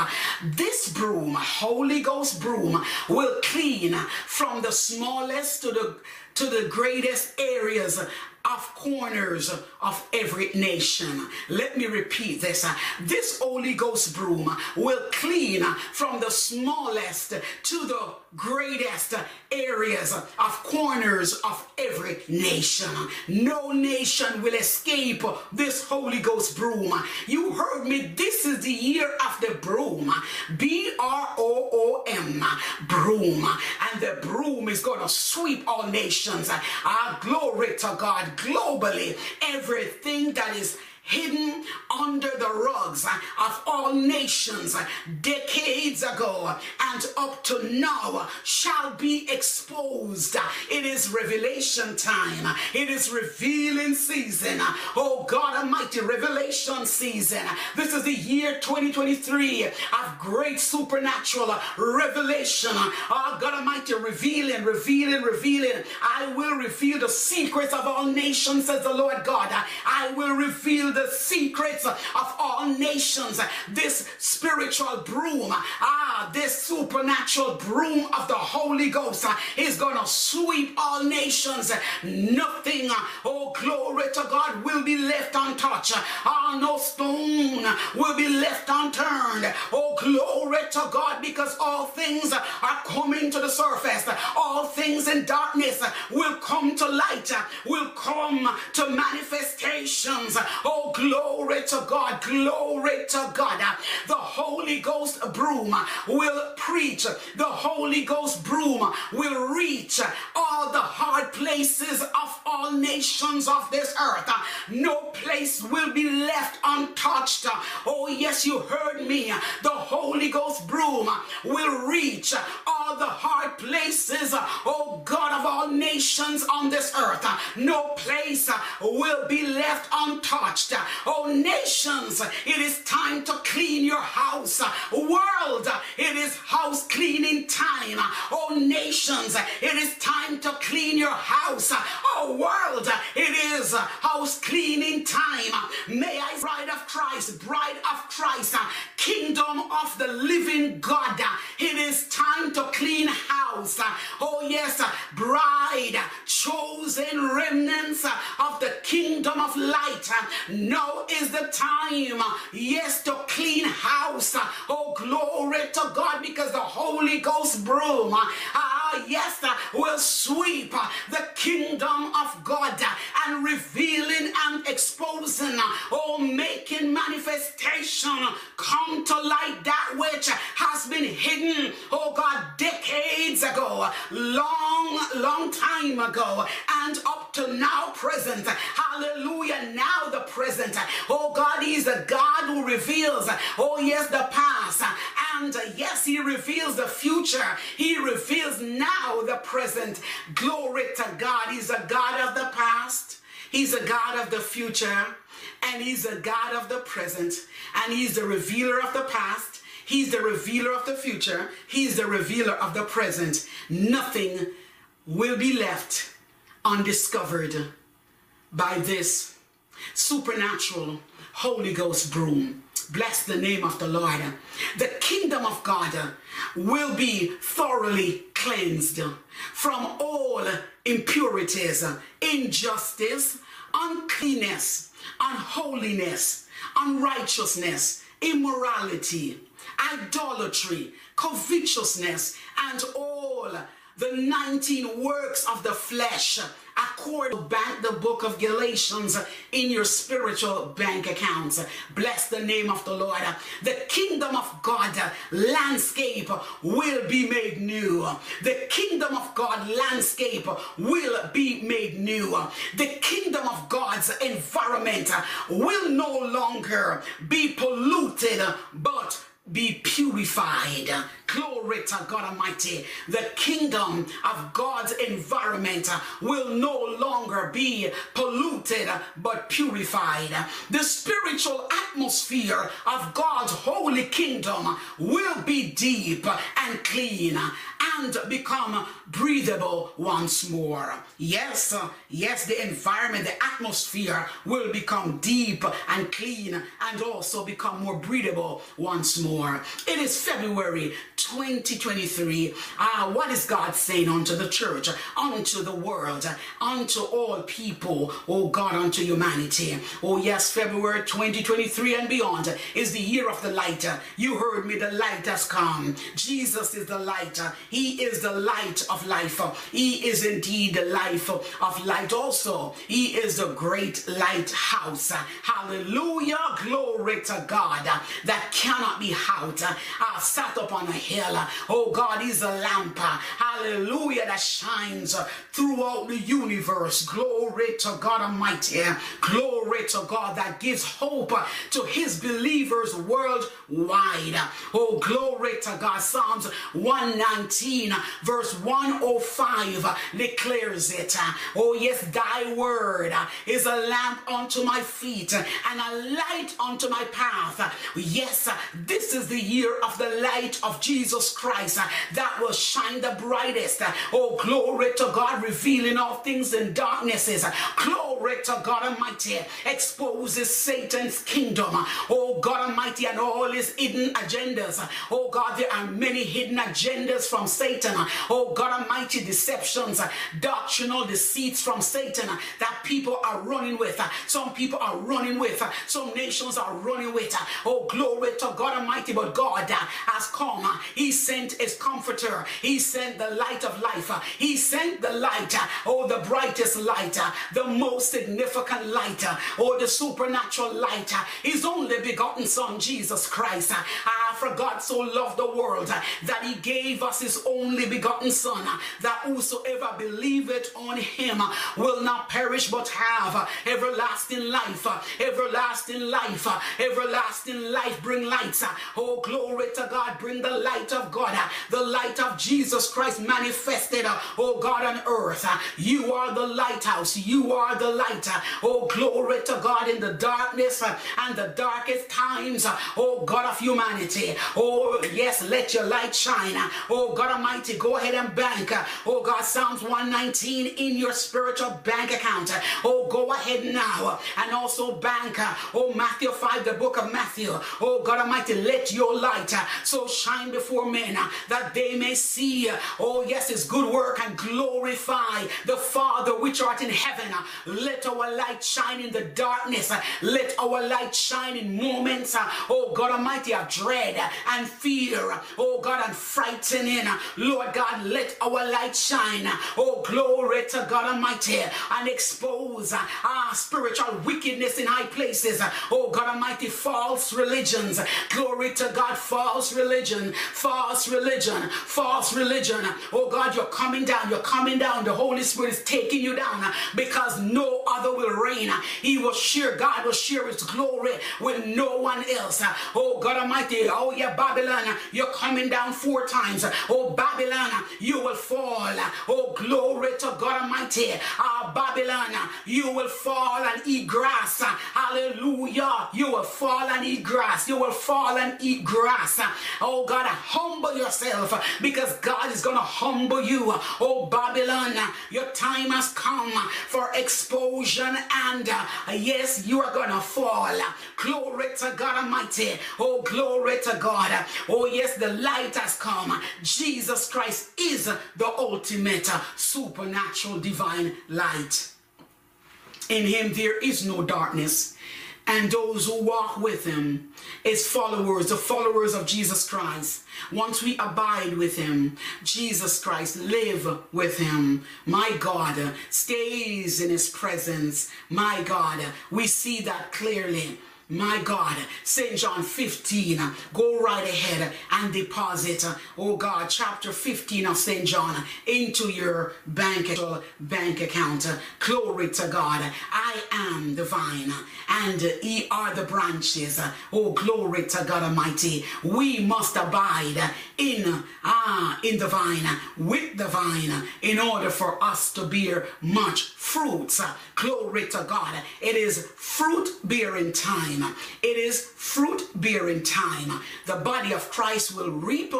This broom, Holy Ghost broom, will clean from the smallest to the to the greatest areas of corners of every nation. Let me repeat this. This Holy Ghost broom will clean from the smallest to the greatest areas of corners of every nation. No nation will escape this Holy Ghost broom. You heard me. This is the year of the broom. B R O O M. Broom. And the broom is going to sweep all nations. Our glory to God. Globally, everything that is hidden under the rugs of all nations decades ago and up to now shall be exposed. It is revelation time. It is revealing season. Oh God Almighty, revelation season. This is the year twenty twenty-three of great supernatural revelation. Oh God Almighty, revealing, revealing, revealing. I will reveal the secrets of all nations, says the Lord God. I will reveal the the secrets of all nations. This spiritual broom, ah, this supernatural broom of the Holy Ghost uh, is going to sweep all nations. Nothing, uh, oh glory to God, will be left untouched. Ah, uh, no stone will be left unturned. Oh glory to God, because all things are coming to the surface. All things in darkness will come to light, will come to manifestations. Oh glory to God, glory to God. The Holy Ghost broom will preach. The Holy Ghost broom will reach all the hard places of all nations of this earth. No place will be left untouched. Oh yes, you heard me. The Holy Ghost broom will reach all the hard places, oh God, of all nations on this earth. No place will be left untouched. Oh nations, it is time to clean your house. World, it is house cleaning time. Oh nations, it is time to to clean your house. Oh world, it is house cleaning time. May I, bride of Christ, bride of Christ, kingdom of the living God, it is time to clean house. Oh yes, bride, chosen remnants of the kingdom of light. Now is the time, yes, to clean house. Oh glory to God, because the Holy Ghost broom, ah yes, will sweep the kingdom of God and revealing and exposing, oh making manifestation come to light that which has been hidden, oh God, decades ago, long, long time ago, and up to now present. Hallelujah, now the present. Oh God, He is a God who reveals, oh yes, the past, and yes, He reveals the future. He reveals now the present. Glory to God. He's a God of the past, He's a God of the future, and He's a God of the present. And He's the revealer of the past, He's the revealer of the future, He's the revealer of the present. Nothing will be left undiscovered by this supernatural Holy Ghost broom. Bless the name of the Lord. The kingdom of God will be thoroughly cleansed from all impurities, injustice, uncleanness, unholiness, unrighteousness, immorality, idolatry, covetousness, and all the nineteen works of the flesh. According to bank the book of Galatians in your spiritual bank accounts. Bless the name of the Lord. The kingdom of God landscape will be made new. The kingdom of God landscape will be made new. The kingdom of God's environment will no longer be polluted, but be purified. Glory to God Almighty. The kingdom of God's environment will no longer be polluted but purified. The spiritual atmosphere of God's holy kingdom will be deep and clean and become breathable once more. Yes, yes, the environment, the atmosphere will become deep and clean and also become more breathable once more. It is February twenty twenty-three. Ah, what is God saying unto the church, unto the world, unto all people, oh God, unto humanity? Oh yes, February twenty twenty-three and beyond is the year of the light. You heard me, the light has come. Jesus is the light. He is the light of life. He is indeed the life of light also. He is the great lighthouse. Hallelujah, glory to God, that cannot be out, uh, sat up on a hill. Oh God, He's a lamp, hallelujah, that shines throughout the universe. Glory to God Almighty. Glory to God, that gives hope to His believers worldwide. Oh glory to God. Psalms one nineteen verse one oh five declares it. Oh yes, thy word is a lamp unto my feet and a light unto my path. Yes, this is the year of the light of Jesus Christ uh, that will shine the brightest. Uh, oh, glory to God, revealing all things in darknesses. Uh, glory to God Almighty, exposes Satan's kingdom. Uh, oh, God Almighty, and all his hidden agendas. Uh, oh, God, there are many hidden agendas from Satan. Uh, oh, God Almighty, deceptions, uh, doctrinal deceits from Satan uh, that people are running with. Uh, some people are running with. Uh, some nations are running with. Uh, oh, glory to God Almighty, but God uh, has come. Uh, he sent His comforter. He sent the light of life. Uh, he sent the light, uh, oh, the brightest light, uh, the most significant light, uh, oh, the supernatural light, uh, His only begotten Son, Jesus Christ. Uh, uh, for God so loved the world uh, that He gave us His only begotten Son, uh, that whosoever believeth on Him uh, will not perish but have uh, everlasting life, uh, everlasting life, uh, everlasting life. Bring lights. Oh, glory to God. Bring the light of God, the light of Jesus Christ manifested planted, oh God, on earth. You are the lighthouse. You are the light. Oh, glory to God in the darkness and the darkest times, oh God of humanity. Oh, yes, let your light shine. Oh, God Almighty, go ahead and bank. Oh, God, Psalms one nineteen in your spiritual bank account. Oh, go ahead now and also bank. Oh, Matthew five, the book of Matthew. Oh, God Almighty, let your light so shine before men that they may see, oh, yes, his good work and glorify the Father which art in heaven. Let our light shine in the darkness. Let our light shine in moments, oh God Almighty, of dread and fear, oh God, and frightening. Lord God, let our light shine, oh glory to God Almighty, and expose our spiritual wickedness in high places, oh God Almighty, false religions. Glory to God, false religion, false religion, false religion. Oh God, you're coming down, you're coming down. The Holy Spirit is taking you down, because no other will reign. He will share, God will share his glory with no one else. Oh God Almighty, oh yeah, Babylon, you're coming down four times. Oh Babylon, you will fall. Oh glory to God Almighty. Ah, Babylon, you will fall and eat grass. Hallelujah. You will fall and eat grass. You will fall and eat grass. Oh God, humble yourself, because God is going to humble you. Oh Babylon, your time has come for exposure, and uh, yes, you are going to fall. Glory to God Almighty. Oh, glory to God. Oh, yes, the light has come. Jesus Christ is the ultimate uh, supernatural divine light. In him there is no darkness. And those who walk with him, his followers, the followers of Jesus Christ, once we abide with him, Jesus Christ, live with him, my God, stays in his presence, my God, we see that clearly. My God, Saint John fifteen, go right ahead and deposit, oh God, chapter fifteen of Saint John into your bank, bank account. Glory to God. I am the vine and ye are the branches. Oh, glory to God Almighty. We must abide in, ah, in the vine, with the vine, in order for us to bear much fruit. Glory to God. It is fruit-bearing time. It is fruit-bearing time. The body of Christ will reap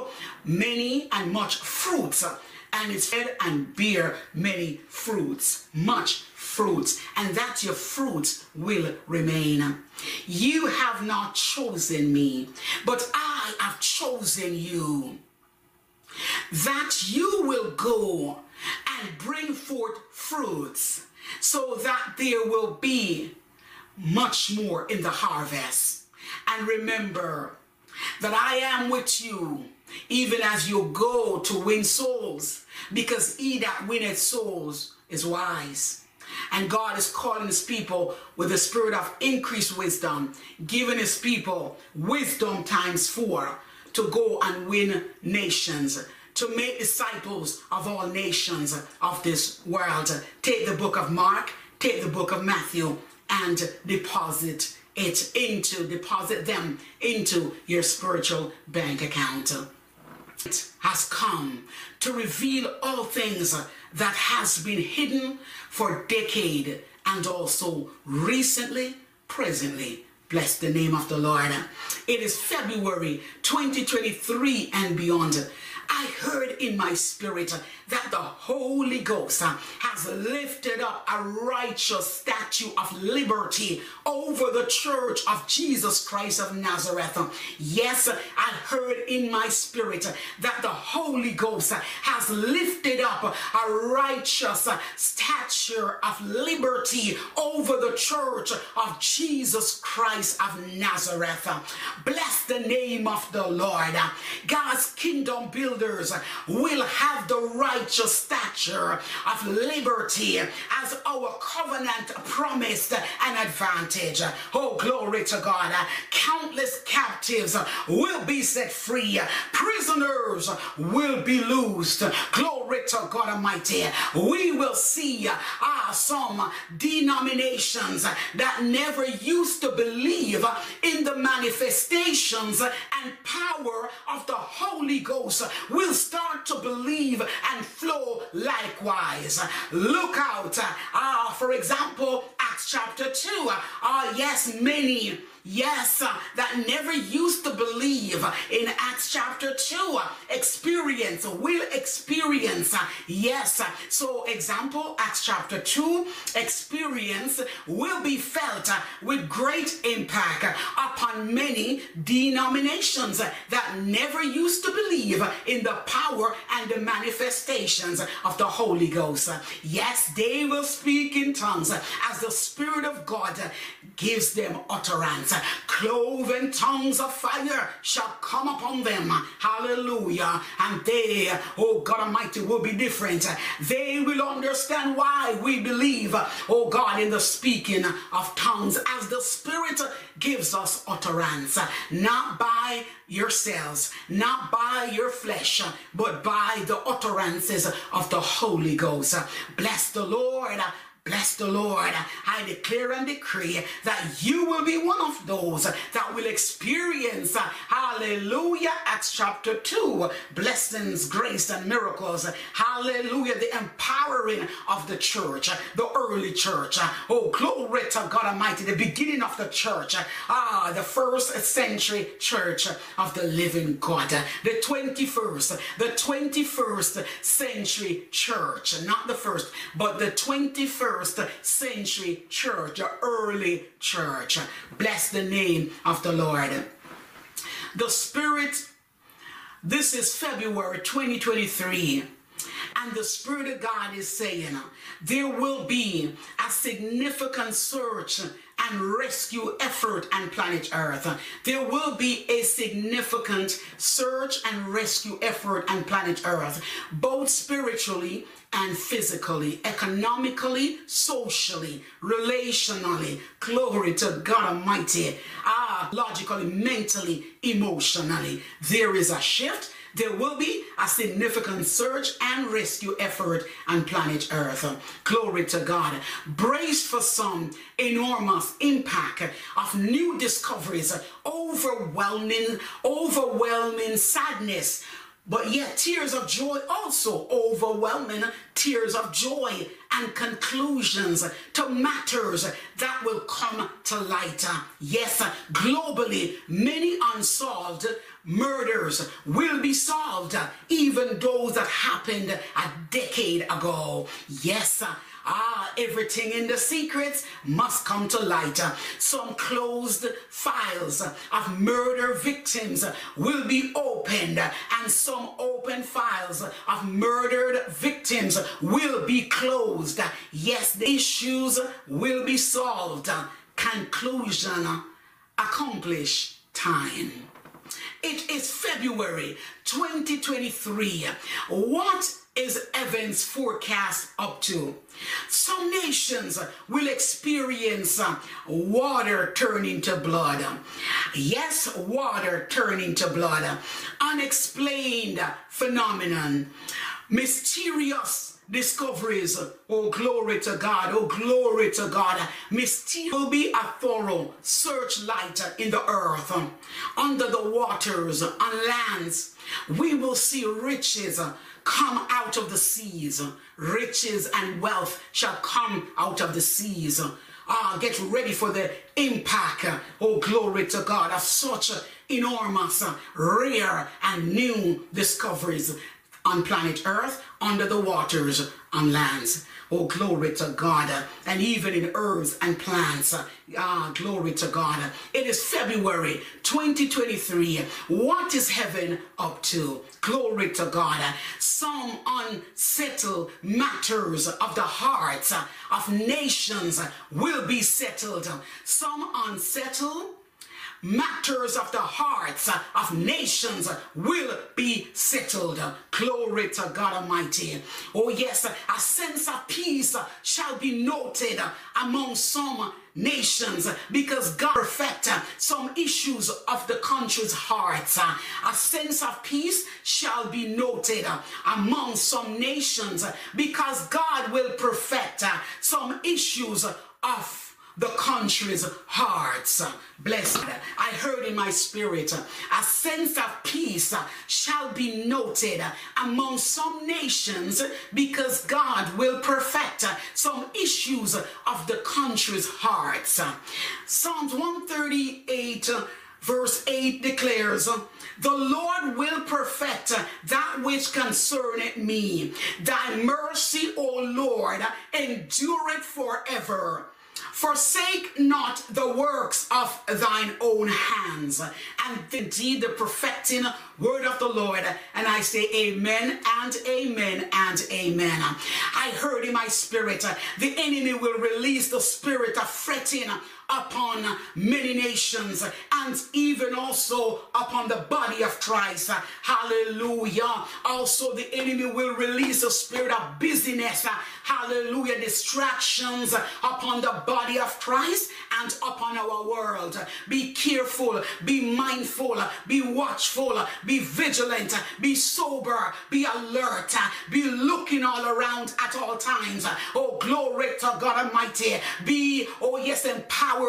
many and much fruits, and it's head and bear many fruits, much fruits, and that your fruits will remain. You have not chosen me, but I have chosen you, that you will go and bring forth fruits, so that there will be much more in the harvest. And remember that I am with you, even as you go to win souls, because he that winneth souls is wise. And God is calling his people with a spirit of increased wisdom, giving his people wisdom times four to go and win nations, to make disciples of all nations of this world. Take the book of Mark, take the book of Matthew, and deposit it into, deposit them into your spiritual bank account. It has come to reveal all things that has been hidden for decade, and also recently, presently. Bless the name of the Lord. It is February twenty twenty-three and beyond. I heard in my spirit that the Holy Ghost has lifted up a righteous statue of liberty over the Church of Jesus Christ of Nazareth. Yes, I heard in my spirit that the Holy Ghost has lifted up a righteous statue of liberty over the Church of Jesus Christ of Nazareth. Bless the name of the Lord. God's kingdom building will have the righteous stature of liberty as our covenant promised an advantage. Oh, glory to God. Countless captives will be set free. Prisoners will be loosed. Glory to God Almighty. We will see our are some denominations that never used to believe in the manifestations and power of the Holy Ghost will start to believe and flow likewise. Look out. Ah, uh, for example, Acts chapter two. Ah, uh, yes, many. Yes, that never used to believe in Acts chapter two, experience, will experience, yes. So example, Acts chapter two, experience will be felt with great impact upon many denominations that never used to believe in the power and the manifestations of the Holy Ghost. Yes, they will speak in tongues as the Spirit of God gives them utterance. Cloven tongues of fire shall come upon them. Hallelujah. And they, oh God Almighty, will be different. They will understand why we believe, oh God, in the speaking of tongues as the Spirit gives us utterance, not by yourselves, not by your flesh, but by the utterances of the Holy Ghost. Bless the Lord. Bless the Lord. I declare and decree that you will be one of those that will experience, hallelujah, Acts chapter two, blessings, grace, and miracles. Hallelujah, the empowering of the church, the early church. Oh, glory to God Almighty, the beginning of the church. Ah, the first century church of the living God. The twenty-first, the twenty-first century church. Not the first, but the twenty-first century church, or early church. Bless the name of the Lord. The Spirit, this is February twenty twenty-three, and the Spirit of God is saying there will be a significant surge and rescue effort on planet Earth. There will be a significant search and rescue effort on planet Earth, both spiritually and physically, economically, socially, relationally, glory to God Almighty, ah, logically, mentally, emotionally. There is a shift. There will be a significant search and rescue effort on planet Earth. Glory to God. Brace for some enormous impact of new discoveries, overwhelming, overwhelming sadness, but yet tears of joy also, overwhelming tears of joy and conclusions to matters that will come to light. Yes, globally, many unsolved murders will be solved, even those that happened a decade ago. Yes, ah, everything in the secrets must come to light. Some closed files of murder victims will be opened, and some open files of murdered victims will be closed. Yes, the issues will be solved. Conclusion, accomplish time. It is February twenty twenty-three. What is heaven's forecast up to? Some nations will experience water turning to blood. Yes, water turning to blood. Unexplained phenomenon. Mysterious discoveries. Oh, glory to God. Oh, glory to God. Mysterious will be a thorough searchlight in the earth, under the waters, on lands. We will see riches come out of the seas. Riches and wealth shall come out of the seas. Ah, get ready for the impact, oh glory to God, of such enormous, rare and new discoveries on planet Earth, under the waters, on lands. Oh, glory to God. And even in herbs and plants. Ah, glory to God. It is February twenty twenty-three. What is heaven up to? Glory to God. Some unsettled matters of the hearts of nations will be settled. Some unsettled matters of the hearts of nations will be settled. Glory to God Almighty. Oh yes, a sense of peace shall shall be noted among some nations, because God perfect some issues of the country's heart. A sense of peace shall be noted among some nations, because God will perfect some issues of the country's hearts. Blessed. I heard in my spirit, a sense of peace shall be noted among some nations, because God will perfect some issues of the country's hearts. Psalms one thirty-eight verse eight declares, "The Lord will perfect that which concerneth me. Thy mercy, O Lord, endureth forever. Forsake not the works of thine own hands." And indeed, the perfecting word of the Lord. And I say amen and amen and amen. I heard in my spirit, the enemy will release the spirit of fretting upon many nations, and even also upon the body of Christ. Hallelujah. Also, the enemy will release a spirit of busyness. Hallelujah. Distractions upon the body of Christ and upon our world. Be careful, be mindful, be watchful, be vigilant, be sober, be alert, be looking all around at all times. Oh, glory to God Almighty. Be, oh yes, empowered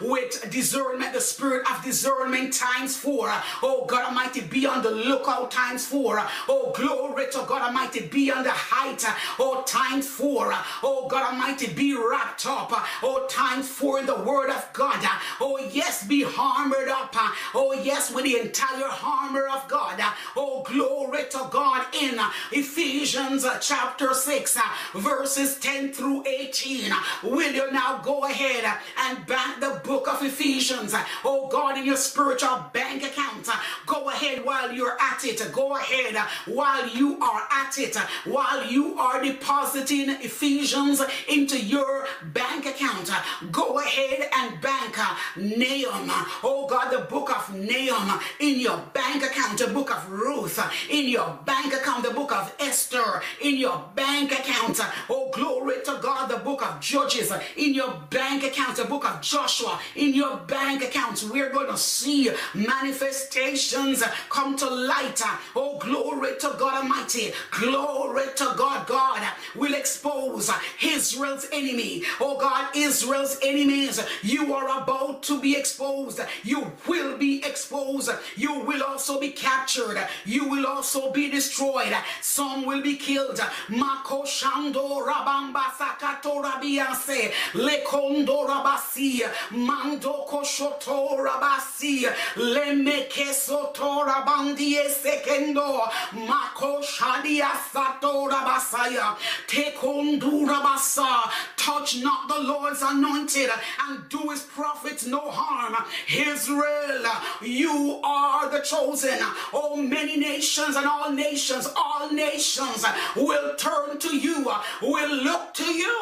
with discernment, the spirit of discernment times four. Oh God Almighty, be on the lookout times four. Oh glory to God Almighty, be on the height, oh times four. Oh God Almighty, be wrapped up, oh times four in the word of God. Oh yes, be armored up. Oh yes, with the entire armor of God. Oh glory to God, in Ephesians chapter six verses ten through eighteen. Will you now go ahead and back the book of Ephesians, oh God, in your spiritual bank account? Go ahead while you're at it. Go ahead while you are at it. While you are depositing Ephesians into your bank account, go ahead and bank Nahum, oh God, the book of Nahum in your bank account, the book of Ruth in your bank account, the book of Esther in your bank account, oh glory to God, the book of Judges in your bank account, the book of Joshua in your bank accounts. We're going to see manifestations come to light. Oh, glory to God Almighty. Glory to God. God will expose Israel's enemy. Oh, God, Israel's enemies. You are about to be exposed. You will be exposed. You will also be captured. You will also be destroyed. Some will be killed. Mako Shando Rabamba Sakato Rabiase Lekondo Rabasi Mando Koshoto Rabasi Lemeke Soto Rabandie Sekendo Mako Shadia Sato Rabasaya Tekondu Rabasa. Touch not the Lord's anointed, and do his prophets no harm. Israel, you are the chosen. Oh, many nations and all nations, all nations will turn to you, will look to you.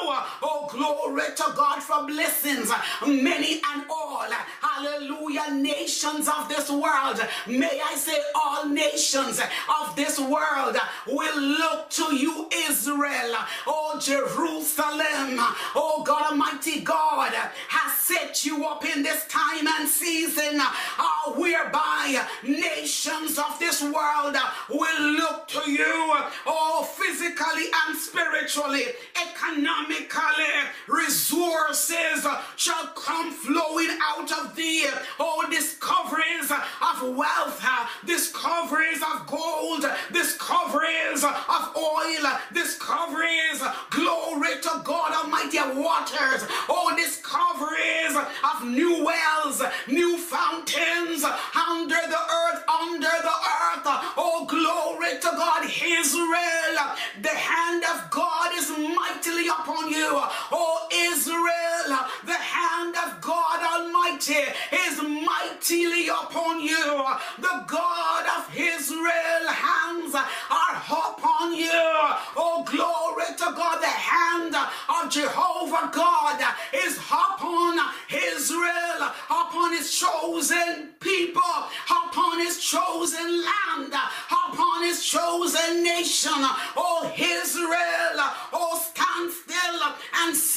Oh, glory to God for blessings. Many and all, hallelujah, nations of this world, may I say all nations of this world, will look to you, Israel. Oh, Jerusalem, oh God Almighty, God has set you up in this time and season, uh, whereby nations of this world will look to you, oh, physically and spiritually, economically. Resources shall come flowing out of thee. Oh, discoveries of wealth, discoveries of gold, discoveries of oil, discoveries, glory to God Almighty, of waters. Oh, discoveries of new wells, new fountains under the earth, under the earth. Oh, glory to God, Israel. The hand of God is mightily upon you. Oh, Israel, the hand of God Almighty is mightily upon you. The God of Israel hands are upon you. Oh, glory to God, the hand of Jehovah God is upon Israel, upon his chosen people, upon his chosen land, upon his chosen nation. Oh, Israel, oh, stand still and see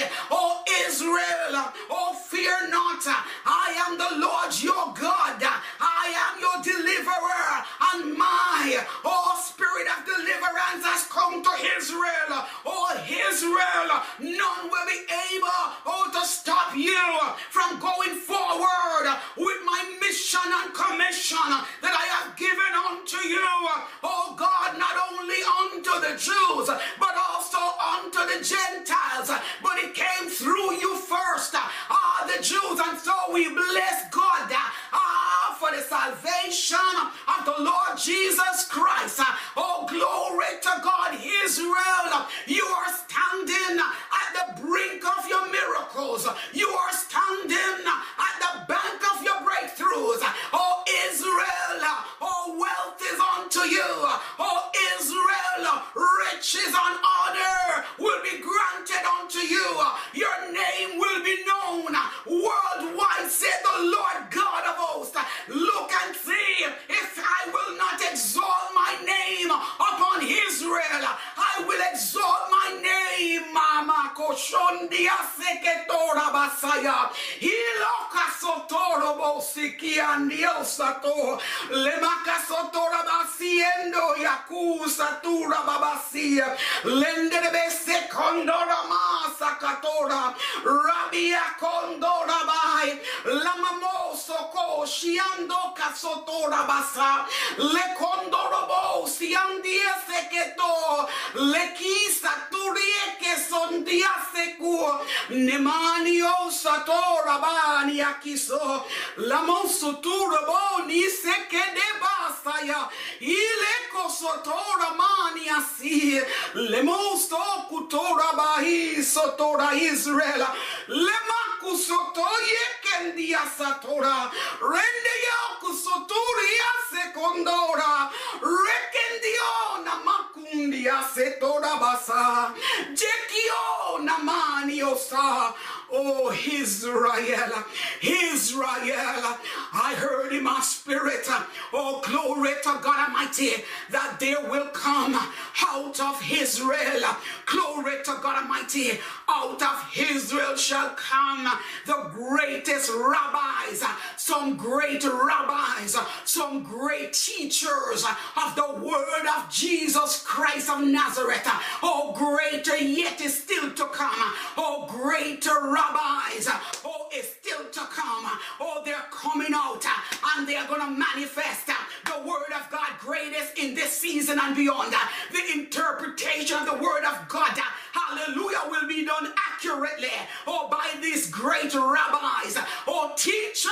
say, O Israel, O fear not, I am the Lord your God, I am your deliverer, and my, O spirit of deliverance has come to Israel. O Israel, none will be able, oh, to stop you from going forward with my mission and commission that I have given unto you, O God, not only unto the Jews, but also unto the Gentiles, but it came through you first, ah, the Jews, and so we bless God, ah, for the salvation of the Lord Jesus Christ. Oh, glory to God. Israel, you are standing at the brink of your miracles. You are standing at the bank of your breakthroughs. Oh, Israel, oh, wealth is unto you. Oh, Israel, riches and honor will be granted unto you. Your name will be known worldwide, said the Lord God of hosts. Look and see if I will not exalt my name upon Israel. I will exalt my name, Mama Koshondia Seketora Basaya. Hiloka Sotoro Bosiki and Yosato Lemaka Sotora Basiendo Yakusa Tura Babasia Lendebe Sekondora Masa Katora Rabia Condora Bai Lamamoso Koshiando Kasotora Basa Lekondoro Bosi and Seketo Lekisa Turie Kesondia Seku Nemanio Satora Bani Akiso Lamoso Turabo Ni Seke de Basaya Ileko Sotora Mani Asi Lemoso Kutora Bahi Sotora Israel Lemaku Sotoye Kendia Satora Rendeya Kusoturia Secondora Rekendio Namakundia Setora Basa Jekio Namaniosa. Oh, Israel, Israel, I heard in my spirit, oh, glory to God Almighty, that there will come out of Israel, glory to God Almighty, out of Israel shall come the greatest rabbis, some great rabbis, some great teachers of the word of Jesus Christ of Nazareth. Oh, greater yet is still to come. Oh, greater rabbis, oh, is still to come. Oh, they're coming out and they're going to manifest the word of God greatest in this season and beyond. The interpretation of the word of God, hallelujah, will be done accurately, oh, by these great rabbis, oh, teachers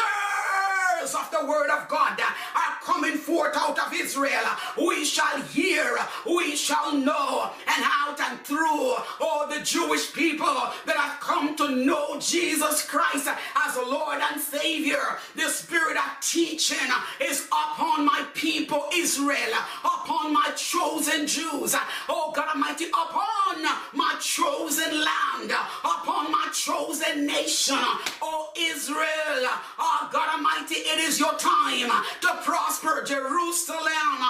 of the word of God are coming forth out of Israel. We shall hear, we shall know, and out and through all the Jewish people that have come to know Jesus Christ as Lord and Savior. The spirit of teaching is upon my people Israel, upon my chosen Jews, oh God Almighty, upon my chosen land, upon my chosen nation, oh Israel, oh God Almighty. It is your time to prosper, Jerusalem,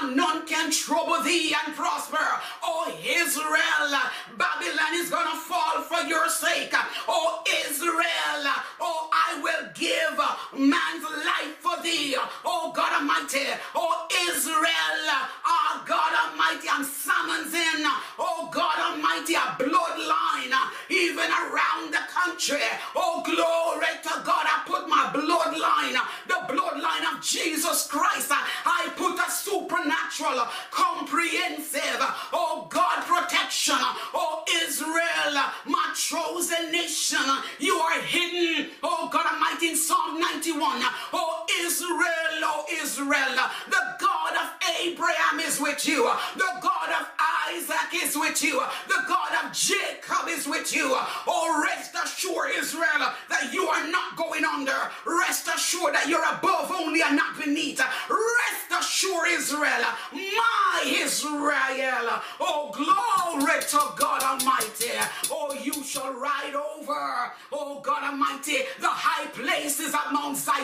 and none can trouble thee and prosper. Oh Israel, Babylon is gonna fall for your sake. Oh Israel, oh, I will give man's life for thee. Oh God Almighty, oh Israel, oh God Almighty, I'm summoning, oh God Almighty, a bloodline even around the country. Oh, glory to God, I put my bloodline, the bloodline of Jesus Christ. I put a supernatural, comprehensive, oh God, protection. Oh Israel, my chosen nation, you are hidden, oh God Almighty, in Psalm ninety-one. Oh Israel, oh Israel, the God of Abraham is with you, the God of Isaac is with you, the God of Jacob is with you. Oh, rest assured, Israel, that you are not going under. Rest assured that you're above only and not beneath. Rest assured, Israel, my Israel. Oh, glory to God Almighty. Oh, you shall ride over, oh God Almighty, the high places of Mount Zion.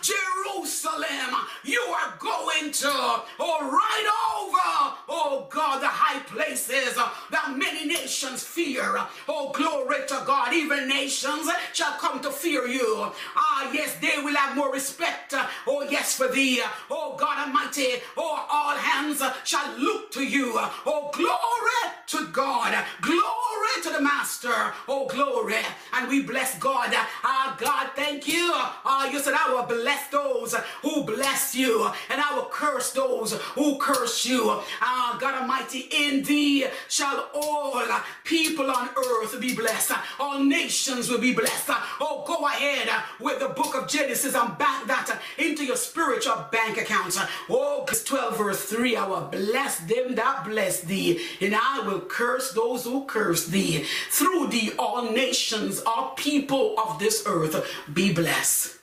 Jerusalem, you are going to, oh, ride over, oh God, the high places that many nations fear. Oh, glory to God, even nations shall come to fear you. Ah, yes, they will have more respect, oh yes, for thee. Oh God Almighty, oh, all hands shall look to you. Oh, glory to God, glory to the Master, oh glory. And we bless God. Ah, God, thank you. Ah, you said, I will bless those who bless you, and I will curse those who curse you. Ah, God Almighty, in thee shall all people on earth be blessed. All nations will be blessed. Oh, go ahead with the book of Genesis and back that into your spiritual bank account. Oh, twelve verse three, I will bless them that bless thee, and I will curse those who curse thee. Through thee, all nations, all people of this earth be blessed.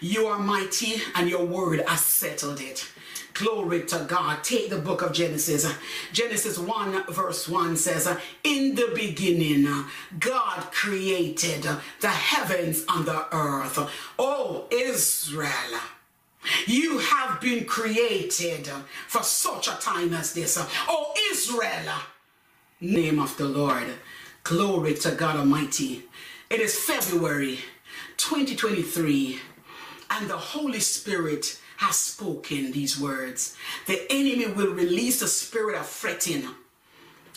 You are mighty, and your word has settled it. Glory to God. Take the book of Genesis. Genesis one verse one says, in the beginning, God created the heavens and the earth. Oh, Israel, you have been created for such a time as this. Oh, Israel, name of the Lord. Glory to God Almighty. It is February twenty twenty-three, and the Holy Spirit has spoken these words. The enemy will release the spirit of fretting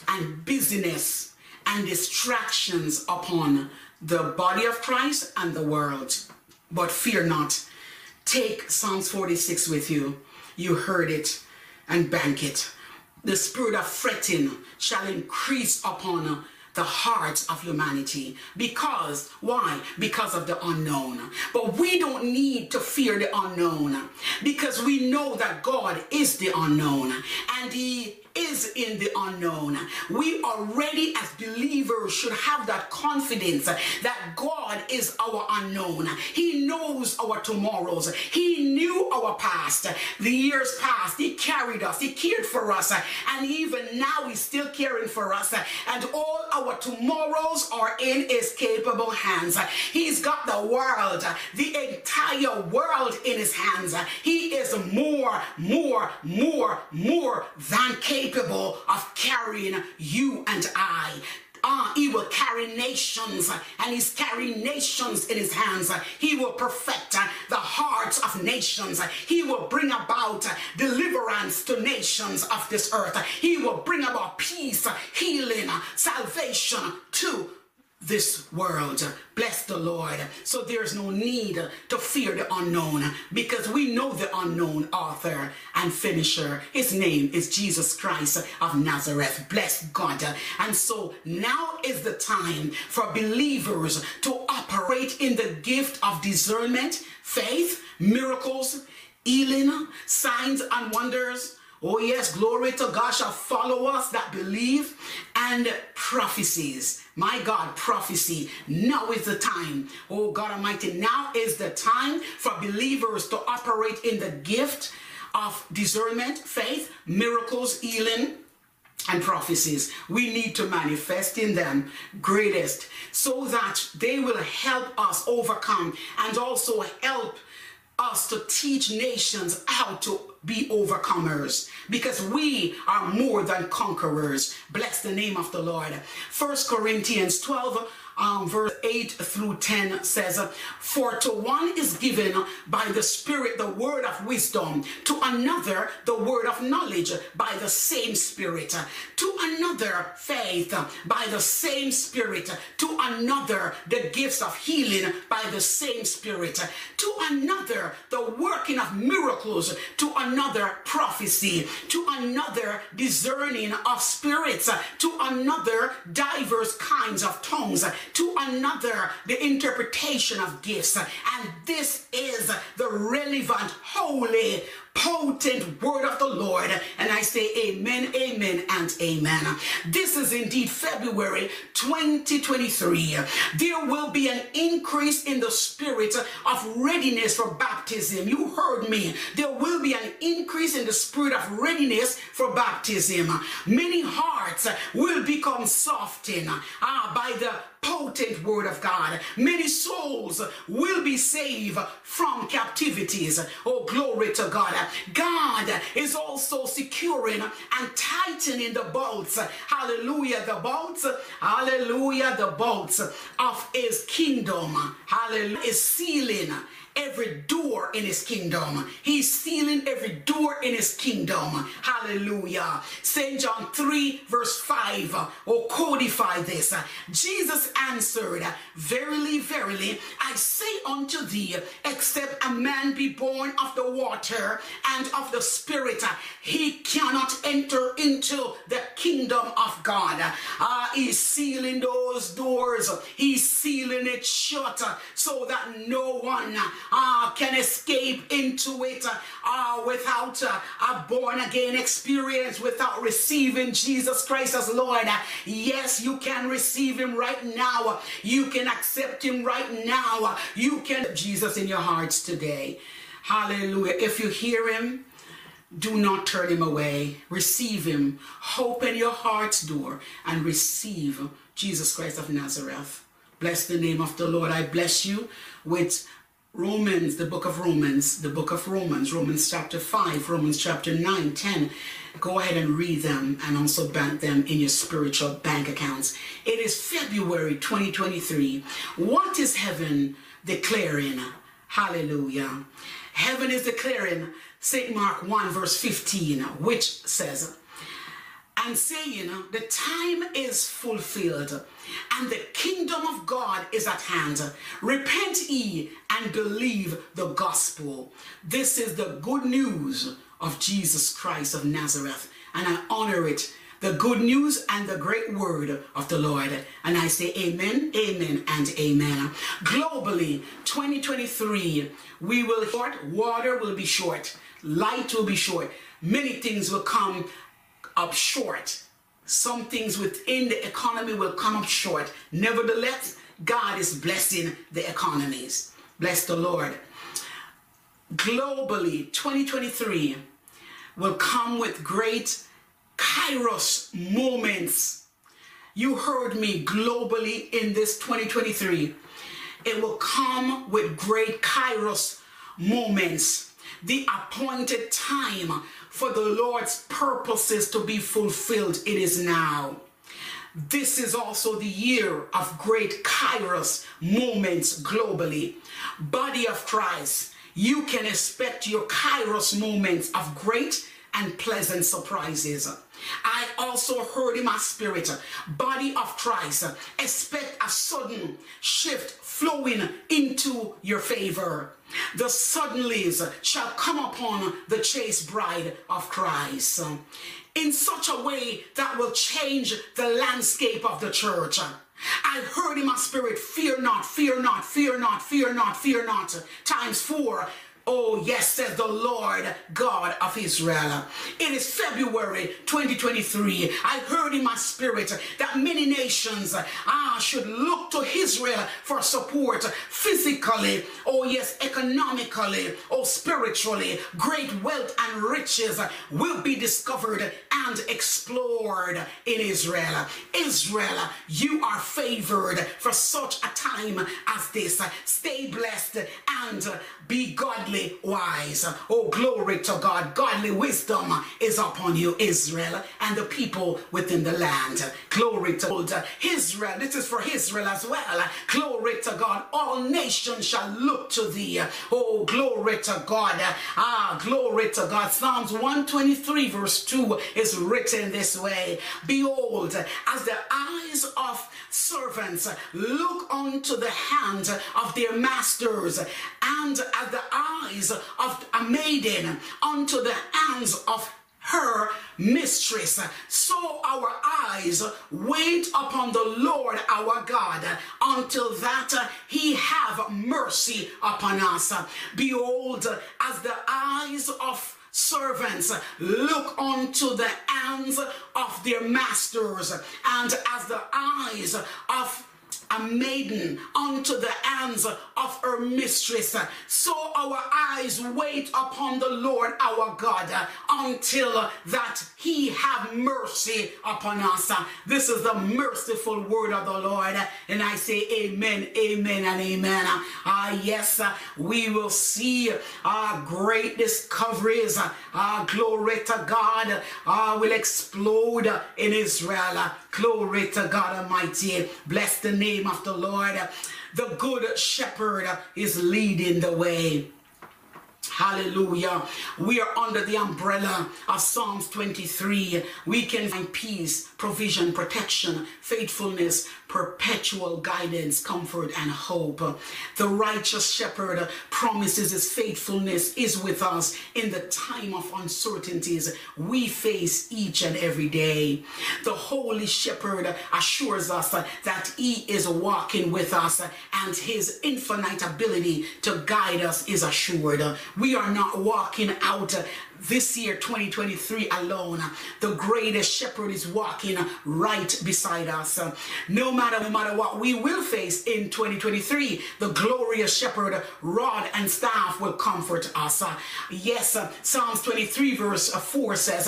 and busyness and distractions upon the body of Christ and the world. But fear not. Take Psalms forty-six with you. You heard it, and bank it. The spirit of fretting shall increase upon the hearts of humanity. Because, why? Because of the unknown. But we don't need to fear the unknown, because we know that God is the unknown, and He is in the unknown. We already as believers should have that confidence that God is our unknown. He knows our tomorrows. He knew our past. The years past, He carried us. He cared for us. And even now He's still caring for us. And all our tomorrows are in His capable hands. He's got the world, the entire world in His hands. He is more, more, more, more than capable. Capable of carrying you and I. Uh, he will carry nations, and He's carrying nations in His hands. He will perfect the hearts of nations. He will bring about deliverance to nations of this earth. He will bring about peace, healing, salvation to this world. Bless the Lord. So there's no need to fear the unknown, because we know the unknown author and finisher. His name is Jesus Christ of Nazareth. Bless God. And so now is the time for believers to operate in the gift of discernment, faith, miracles, healing, signs and wonders. Oh yes, glory to God shall follow us that believe, and prophecies. My God, prophecy. Now is the time. Oh God Almighty, now is the time for believers to operate in the gift of discernment, faith, miracles, healing, and prophecies. We need to manifest in them greatest, so that they will help us overcome, and also help us to teach nations how to be overcomers, because we are more than conquerors. Bless the name of the Lord. First Corinthians twelve um, verse eight through ten says, for to one is given by the Spirit the word of wisdom, to another the word of knowledge by the same Spirit, to another faith by the same Spirit, to another the gifts of healing by the same Spirit, to another the working of miracles, to another prophecy, to another discerning of spirits, to another diverse kinds of tongues, to another the interpretation of gifts. And this is the relevant, holy, potent word of the Lord. And I say amen, amen, and amen. This is indeed February twenty twenty-three. There will be an increase in the spirit of readiness for baptism. You heard me. There will be an increase in the spirit of readiness for baptism. Many hearts will become softened ah, by the potent word of God. Many souls will be saved from captivities. Oh, glory to God. God is also securing and tightening the bolts. Hallelujah, the bolts. Hallelujah, the bolts of his kingdom. Hallelujah, is sealing every door in his kingdom. He's sealing every door in his kingdom. Hallelujah. Saint John three verse five. Oh, codify this. Jesus answered, verily, verily, I say unto thee, except a man be born of the water and of the Spirit, he cannot enter into the kingdom of God. Uh, he's sealing those doors. He's sealing it shut so that no one Uh, can escape into it uh, without uh, a born-again experience, without receiving Jesus Christ as Lord. Uh, yes, you can receive him right now. You can accept him right now. You can have Jesus in your hearts today. Hallelujah. If you hear him, do not turn him away. Receive him. Open your heart's door and receive Jesus Christ of Nazareth. Bless the name of the Lord. I bless you with Romans, the book of Romans, the book of Romans, Romans chapter five, Romans chapter nine, ten. Go ahead and read them and also bank them in your spiritual bank accounts. It is February twenty twenty-three. What is heaven declaring? Hallelujah. Heaven is declaring Saint Mark one verse fifteen, which says, and saying, the time is fulfilled, and the kingdom of God is at hand. Repent ye and believe the gospel. This is the good news of Jesus Christ of Nazareth, and I honor it, the good news and the great word of the Lord. And I say amen, amen, and amen. Globally, twenty twenty-three, we will short, water will be short, light will be short, many things will come up short. Some things within the economy will come up short. Nevertheless, God is blessing the economies. Bless the Lord. Globally, twenty twenty-three will come with great kairos moments. You heard me. Globally, in this twenty twenty-three, it will come with great kairos moments. The appointed time for the Lord's purposes to be fulfilled, it is now. This is also the year of great kairos moments globally. Body of Christ, you can expect your kairos moments of great and pleasant surprises. I also heard in my spirit, body of Christ, expect a sudden shift flowing into your favor. The suddenlies shall come upon the chaste bride of Christ in such a way that will change the landscape of the church. I heard in my spirit, fear not, fear not, fear not, fear not, fear not, times four. Oh, yes, says the Lord God of Israel. It is February twenty twenty-three. I heard in my spirit that many nations ah, should look to Israel for support physically, oh, yes, economically, oh, spiritually. Great wealth and riches will be discovered and explored in Israel. Israel, you are favored for such a time as this. Stay blessed and be godly wise. Oh, glory to God. Godly wisdom is upon you, Israel, and the people within the land. Glory to God. Israel, this is for Israel as well. Glory to God. All nations shall look to thee. Oh, glory to God. Ah, glory to God. Psalms one twenty-three verse two is written this way. Behold, as the eyes of servants look unto the hand of their masters, and as the eyes of a maiden unto the hands of her mistress, so our eyes wait upon the Lord our God until that he have mercy upon us. Behold, as the eyes of servants look unto the hands of their masters, and as the eyes of a maiden unto the hands of her mistress, so our eyes wait upon the Lord our God until that he have mercy upon us. This is the merciful word of the Lord, and I say amen, amen, and amen. Ah, uh, yes, uh, we will see uh, great discoveries. Uh, glory to God, uh, will explode in Israel. Glory to God Almighty. Bless the name of the Lord. The good shepherd is leading the way. Hallelujah. We are under the umbrella of Psalms twenty-three. We can find peace, provision, protection, faithfulness, perpetual guidance, comfort, and hope. The righteous shepherd promises his faithfulness is with us in the time of uncertainties we face each and every day. The holy shepherd assures us that he is walking with us, and his infinite ability to guide us is assured. We are not walking out this year, twenty twenty-three, alone. The greatest shepherd is walking right beside us. No matter, no matter what we will face in twenty twenty-three, the glorious shepherd, rod and staff, will comfort us. Yes, Psalms twenty-three verse four says,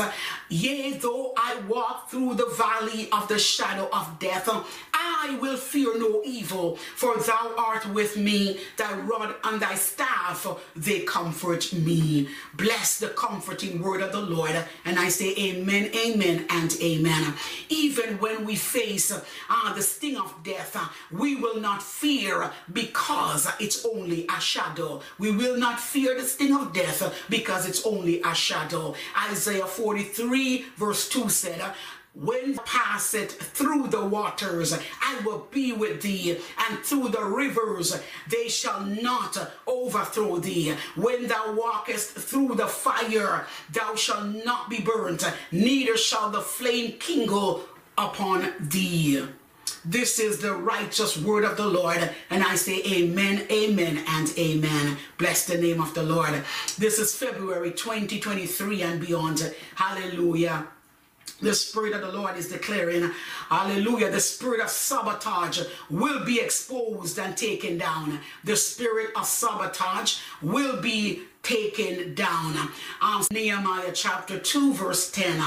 "Yea, though I walk through the valley of the shadow of death, I will fear no evil, for thou art with me, thy rod and thy staff, they comfort me." Bless the comfort comforting word of the Lord, and I say amen, amen, and amen. Even when we face uh, the sting of death, uh, we will not fear, because it's only a shadow. We will not fear the sting of death, because it's only a shadow. Isaiah forty-three verse two said, "When passeth through the waters, I will be with thee, and through the rivers, they shall not overthrow thee. When thou walkest through the fire, thou shalt not be burnt, neither shall the flame kindle upon thee." This is the righteous word of the Lord, and I say amen, amen, and amen. Bless the name of the Lord. This is February twenty twenty-three and beyond. Hallelujah. The Spirit of the Lord is declaring, hallelujah, the spirit of sabotage will be exposed and taken down. The spirit of sabotage will be taken down. Um, Nehemiah chapter two verse ten,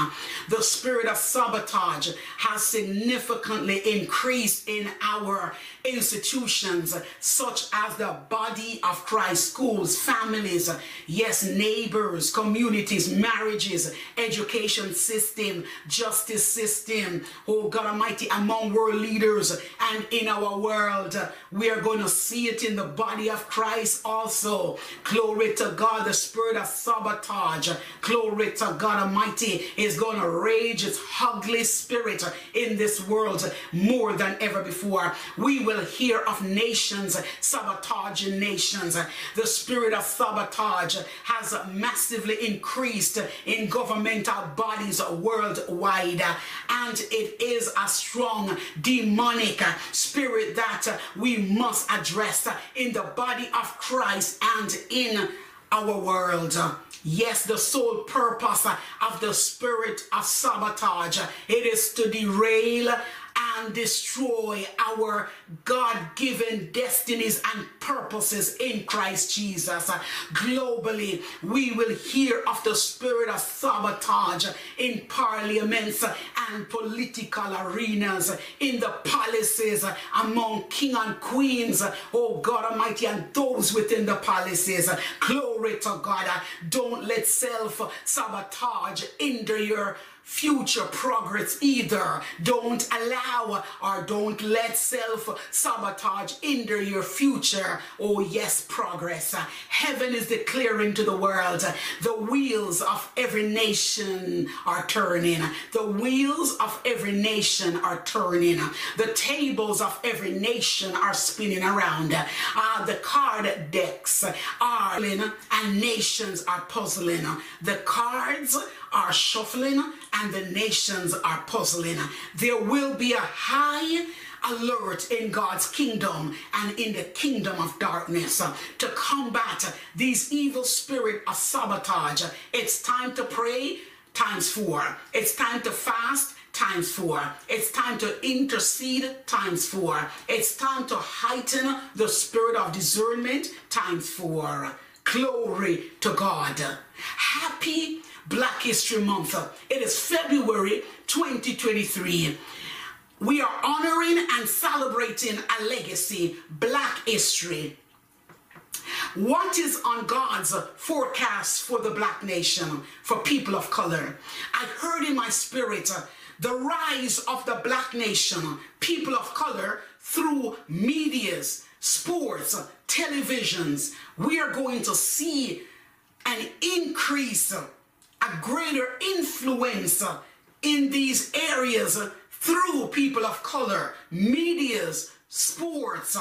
the spirit of sabotage has significantly increased in our institutions, such as the body of Christ, schools, families, yes, neighbors, communities, marriages, education system, justice system. Oh God Almighty, among world leaders and in our world, we are going to see it in the body of Christ also. Glory to God. God, the spirit of sabotage, glory to God Almighty, is going to rage its ugly spirit in this world more than ever before. We will hear of nations sabotaging nations. The spirit of sabotage has massively increased in governmental bodies worldwide, and it is a strong demonic spirit that we must address in the body of Christ and in our world. Yes, the sole purpose of the spirit of sabotage, it is to derail and destroy our God-given destinies and purposes in Christ Jesus. Globally, we will hear of the spirit of sabotage in parliaments and political arenas, in the palaces, among king and queens, oh God Almighty, and those within the palaces. Glory to God. Don't let self-sabotage hinder your future progress either. Don't allow or don't let self-sabotage hinder your future, oh yes, progress. Heaven is declaring to the world, the wheels of every nation are turning. The wheels of every nation are turning. The tables of every nation are spinning around. Uh, the card decks are and nations are puzzling. The cards are shuffling and the nations are puzzling. There will be a high alert in God's kingdom and in the kingdom of darkness to combat these evil spirit of sabotage. It's time to pray times four. It's time to fast times four. It's time to intercede times four. It's time to heighten the spirit of discernment times four. Glory to God. Happy Black History Month. It is February twenty twenty-three. We are honoring and celebrating a legacy, Black history. What is on God's forecast for the Black nation, for people of color? I heard in my spirit uh, the rise of the Black nation, people of color, through medias, sports, televisions. We are going to see an increase, a greater influence in these areas through people of color, medias, sports,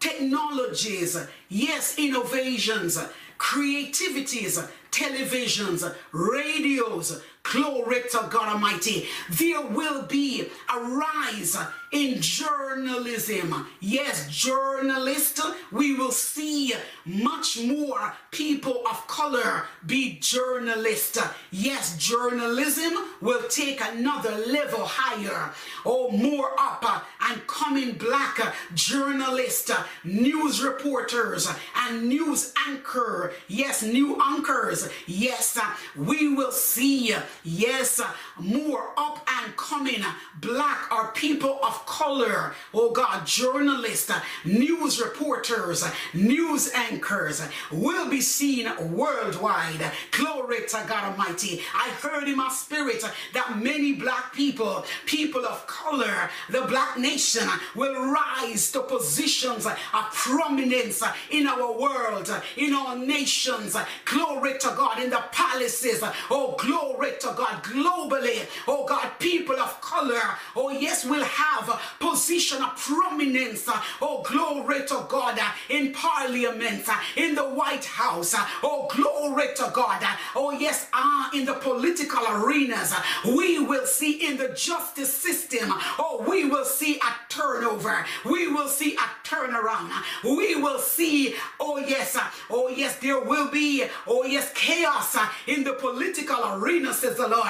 technologies, yes, innovations, creativities, televisions, radios. Glory to God Almighty. There will be a rise in journalism. Yes, journalists, we will see much more people of color be journalists. Yes, journalism will take another level higher. Oh, more up and coming Black journalists, news reporters, and news anchor. Yes, new anchors. Yes, we will see. Yes, more up and coming Black or people of color, oh God, journalists, news reporters, news anchors will be seen worldwide. Glory to God Almighty. I heard in my spirit that many Black people, people of color, the Black nation will rise to positions of prominence in our world, in our nations. Glory to God, in the palaces. Oh, glory to God, globally, oh God, people of color, oh yes, will have a position of prominence, oh glory to God, in Parliament, in the White House, oh glory to God, oh yes, ah, in the political arenas. We will see in the justice system, oh we will see a turnover, we will see a turnaround, we will see, oh yes, oh yes, there will be, oh yes, chaos in the political arena, says the Lord.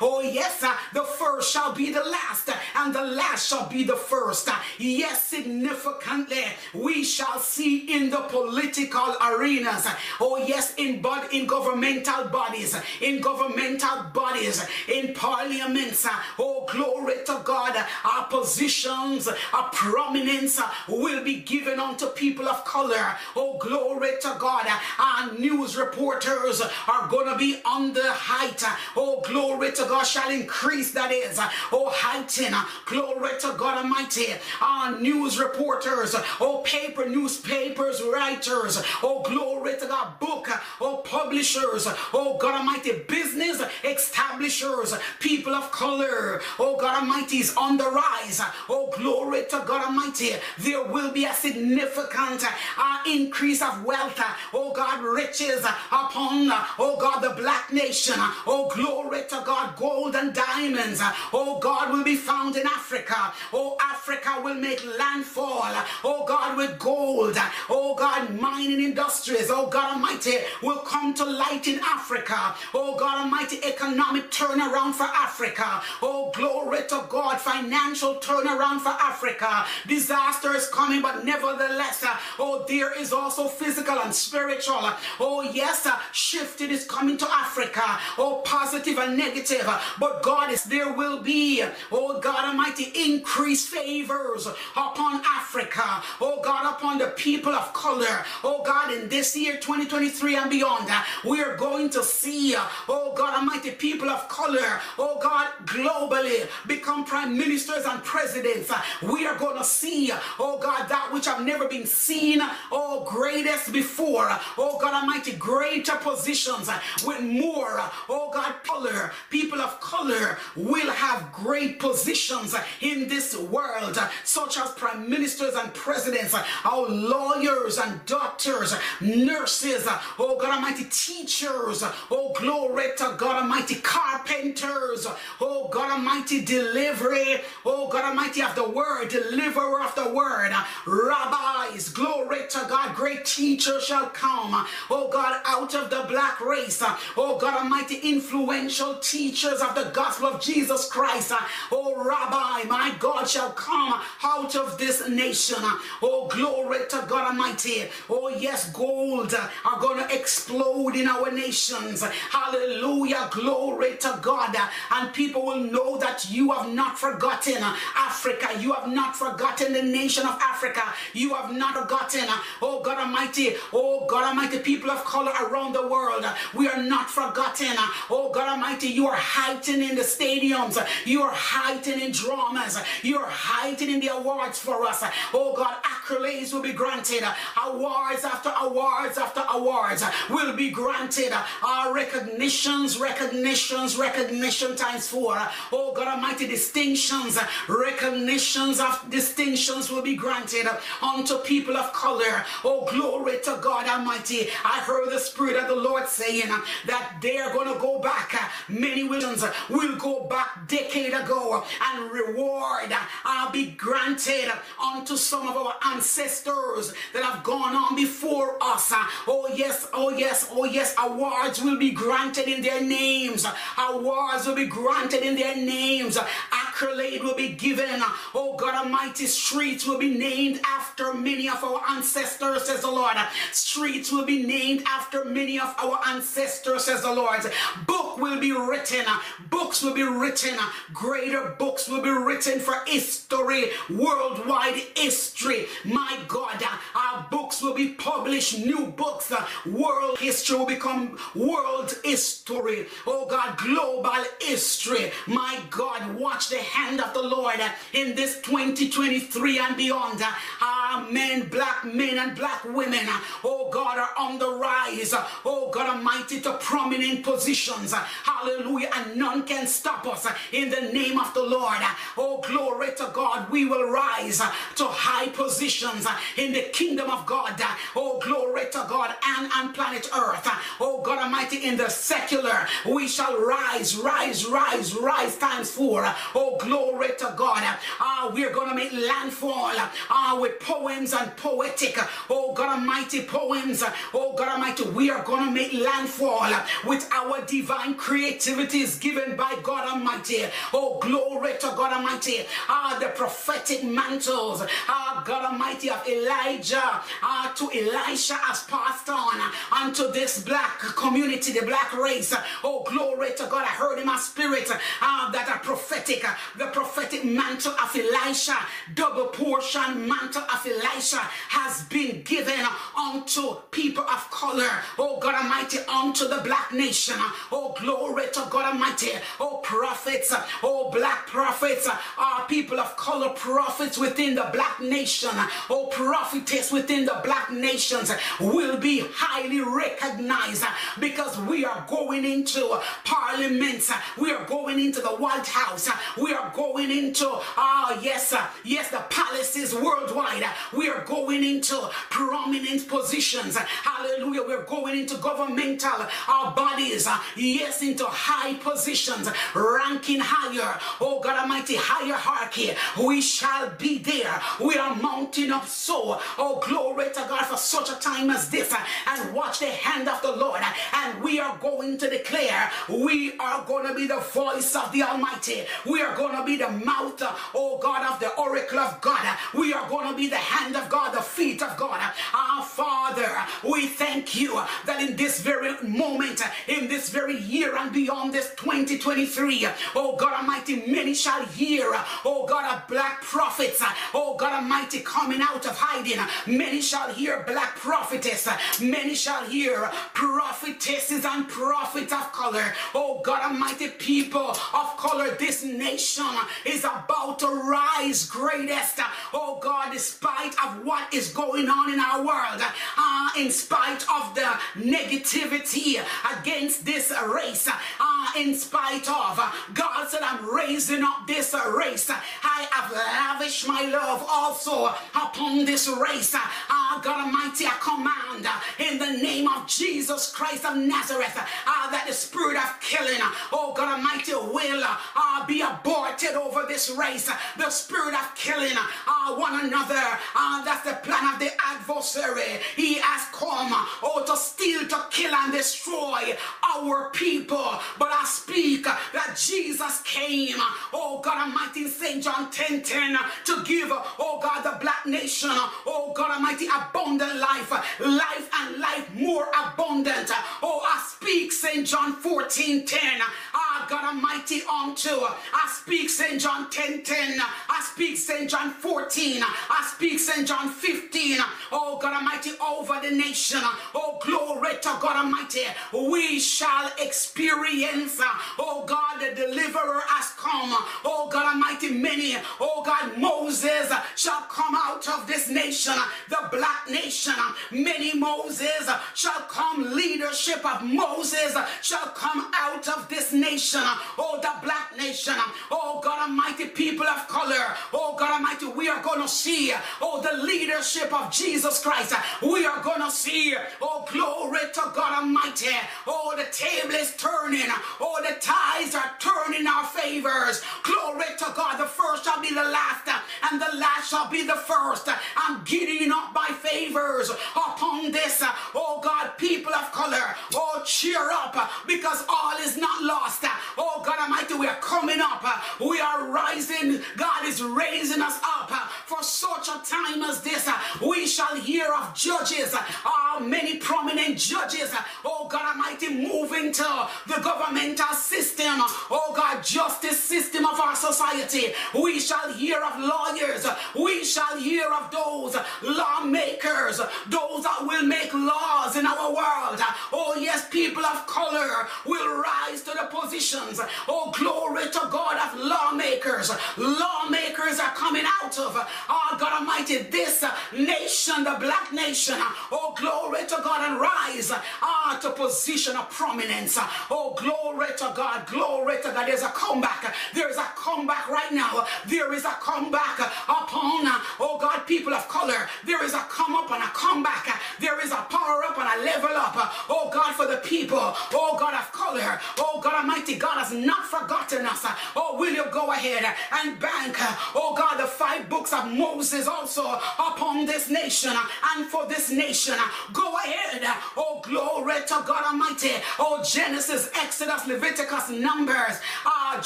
Oh yes, the first shall be the last, and the last shall be the first. Yes, significantly, we shall see in the political arenas. Oh yes, in bod in governmental bodies, in governmental bodies, in parliaments. Oh glory to God, our positions, our prominence will be given unto people of color. Oh glory to God, our news reporters are gonna be on the height. Oh, glory to God, shall increase, that is, oh, heighten, glory to God Almighty, our news reporters, oh, paper, newspapers, writers, oh, glory to God, book, oh, publishers, oh, God Almighty, business establishers, people of color, oh, God Almighty, is on the rise, oh, glory to God Almighty. There will be a significant uh, increase of wealth, oh, God, riches upon, oh, God, the Black nation, oh, glory to God, gold and diamonds, oh God, will be found in Africa. Oh, Africa will make landfall, oh God, with gold. Oh God, mining industries, oh God Almighty, will come to light in Africa. Oh God Almighty, economic turnaround for Africa. Oh glory to God, financial turnaround for Africa. Disaster is coming, but nevertheless, oh, there is also physical and spiritual. Oh yes, shifted is coming to Africa. Oh, positive and negative, but God is, there will be, oh God Almighty, increased favors upon Africa, oh God, upon the people of color, oh God, in this year twenty twenty-three and beyond. We are going to see, oh God Almighty, people of color, oh God, globally become prime ministers and presidents. We are going to see see, oh God, that which I've never been seen, oh greatest before, oh God Almighty, greater positions with more, oh God, color, people of color will have great positions in this world, such as prime ministers and presidents, our lawyers and doctors, nurses, oh God Almighty, teachers, oh glory to God Almighty, carpenters, oh God Almighty, delivery, oh God Almighty of the word, deliverer of the word, rabbis, glory to God, great teachers shall come, oh God, out of the black race, oh God Almighty, influential teachers of the gospel of Jesus Christ, oh rabbi, my God, shall come out of this nation, oh glory to God Almighty, oh yes, gold are going to explode in our nations, hallelujah, glory to God, and people will know that you have not forgotten Africa, you have not forgotten the nation of Africa, you have not forgotten, oh God Almighty, oh God Almighty, people of color around the world, we are not forgotten, oh God Almighty, you are heightening the stadiums, you are heightening dramas, you are heightening the awards for us, oh God, accolades will be granted, awards after awards after awards will be granted, our recognitions, recognitions, recognition times four, oh God Almighty, distinctions, recognitions of distinctions will be granted unto people of color, oh glory to God Almighty. I heard the Spirit of the Lord saying that they're going to go back, many nations will go back decade ago, and reward will be granted unto some of our ancestors that have gone on before us, oh yes, oh yes, oh yes, awards will be granted in their names, awards will be granted in their names, accolade will be given, oh God Almighty, streets will be named after many of our ancestors, says the Lord, streets will be named after many of our ancestors, says the Lord, book will be written, books will be written, greater books will be written for history, worldwide history, my God, our books will be published, new books, world history will become world history, oh God, global history, my God, watch the hand of the Lord in this twenty twenty-three and beyond. Our men, black men and black women, oh God, are on the rise, oh God Almighty, to prominent positions, hallelujah, and none can stop us in the name of the Lord, oh glory to God, we will rise to high positions in the kingdom of God, oh glory to God, and on planet earth, oh God Almighty, in the secular, we shall rise, rise, rise, rise times four, oh glory to God, ah, we're going to make landfall, ah, with poems and poetic, oh God Almighty, poems, oh God Almighty, we are going to make landfall with our divine creativities given by God Almighty, oh glory to God Almighty, ah, the prophetic mantles, ah, God Almighty, of Elijah, ah, to Elisha has passed on, unto this black community, the black race, oh glory to God, I heard in my spirit, ah, that a prophetic, the prophetic mantle of Elisha, double portion mantle of Elisha has been given unto people of color, oh God Almighty, unto the black nation, oh glory to God Almighty, oh prophets, oh black prophets, are people of color prophets within the black nation, oh prophetess within the black nations will be highly recognized, because we are going into parliaments, we are going into the White House, we are going into, ah, yes, yes, the palaces worldwide, we are going into prominent positions, hallelujah, we're going into governmental uh, bodies, yes, into high positions, ranking higher, oh God Almighty, hierarchy, we shall be there, we are mounting up so, oh glory to God, for such a time as this, and watch the hand of the Lord, and we are going to declare, we are going to be the voice of the Almighty, we are going to be the mouth, oh God, of the oracle of God, we are going to be the hand of God, the feet of God. Our Father, we thank you that in this very moment, in this very year and beyond this twenty twenty-three, oh God Almighty, many shall hear, oh God, of black prophets, oh God Almighty, coming out of hiding, many shall hear black prophetess, many shall hear prophetesses and prophets of color, oh God Almighty, people of color, this nation is about to rise greatest, oh God, spite of what is going on in our world, uh, in spite of the negativity against this race, uh, in spite of, uh, God said, I'm raising up this race. I have lavished my love also upon this race. Uh, God Almighty, I command uh, in the name of Jesus Christ of Nazareth uh, that the spirit of killing, uh, oh God Almighty, will uh, be aborted over this race. The spirit of killing uh, one another, uh, that's the plan of the adversary. He has come, oh, to steal, to kill, and destroy our people. But I speak uh, that Jesus came, oh God Almighty, in Saint John ten ten, to give, oh God, the black nation, oh God Almighty, abundant life, life and life more abundant. Oh, I speak Saint John fourteen ten, ah, God Almighty, unto, I speak Saint John ten ten, I speak Saint John fourteen, I speak Saint John fifteen, oh God Almighty, over the nation, oh glory to God Almighty, we shall experience, oh God, the deliverer has come, oh God Almighty, many, oh God, Moses shall come out of this nation, the black nation, many Moses shall come, leadership of Moses shall come out of this nation, oh the black nation, oh God Almighty, people of color, oh God Almighty, we are going to see, oh the leadership of Jesus Christ, we are going to see, oh glory to God Almighty, oh the table is turning, oh the tides are turning our favors, glory to God, the first shall be the last, and the last shall be the first. I'm getting up by favors upon this, oh God, people of color, oh cheer up, because all is not lost, oh God Almighty, we are coming up, we are rising, God is raising us up, for such a time as this, we shall hear of judges, uh, many prominent judges, oh God Almighty, moving to the governmental system, oh God, justice system of our society, we shall hear of lawyers, we shall hear of those lawmakers, those that will make laws in our world, oh yes, people of color will rise to the positions, oh glory to God, of lawmakers, lawmakers are coming out of, oh God Almighty, this nation, the black nation, oh glory to God, and rise, ah, to position of prominence, oh glory to God, glory to God, there's a comeback, there is a comeback right now, there is a comeback upon, oh God, people of color, there is a come up and a comeback, there is a power up and a level up, oh God, for the people, oh God of color, oh God Almighty, God has not forgotten us, oh will you go ahead and bank, oh God, the five books of Moses also upon this nation and for this nation, go ahead, oh glory to God Almighty, oh Genesis, Exodus, Leviticus, Numbers, ah,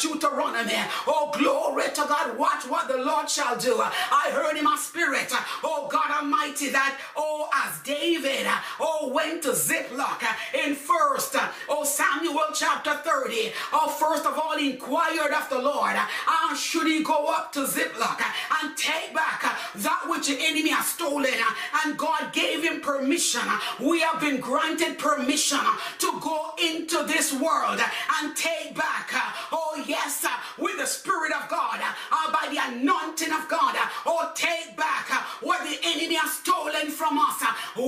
Deuteronomy, oh glory to God, watch what the Lord shall do, I heard in my spirit, oh God Almighty, that, oh as David, oh went to Ziklag in first, oh Samuel chapter thirty, oh first of all inquired of the Lord, ah, should he go up to Ziklag and take back that which the enemy has stolen, and God gave him permission, we have been granted permission to go into this world and take back, oh yes, with the Spirit of God, uh, by the anointing of God, oh take back what the enemy has stolen from us,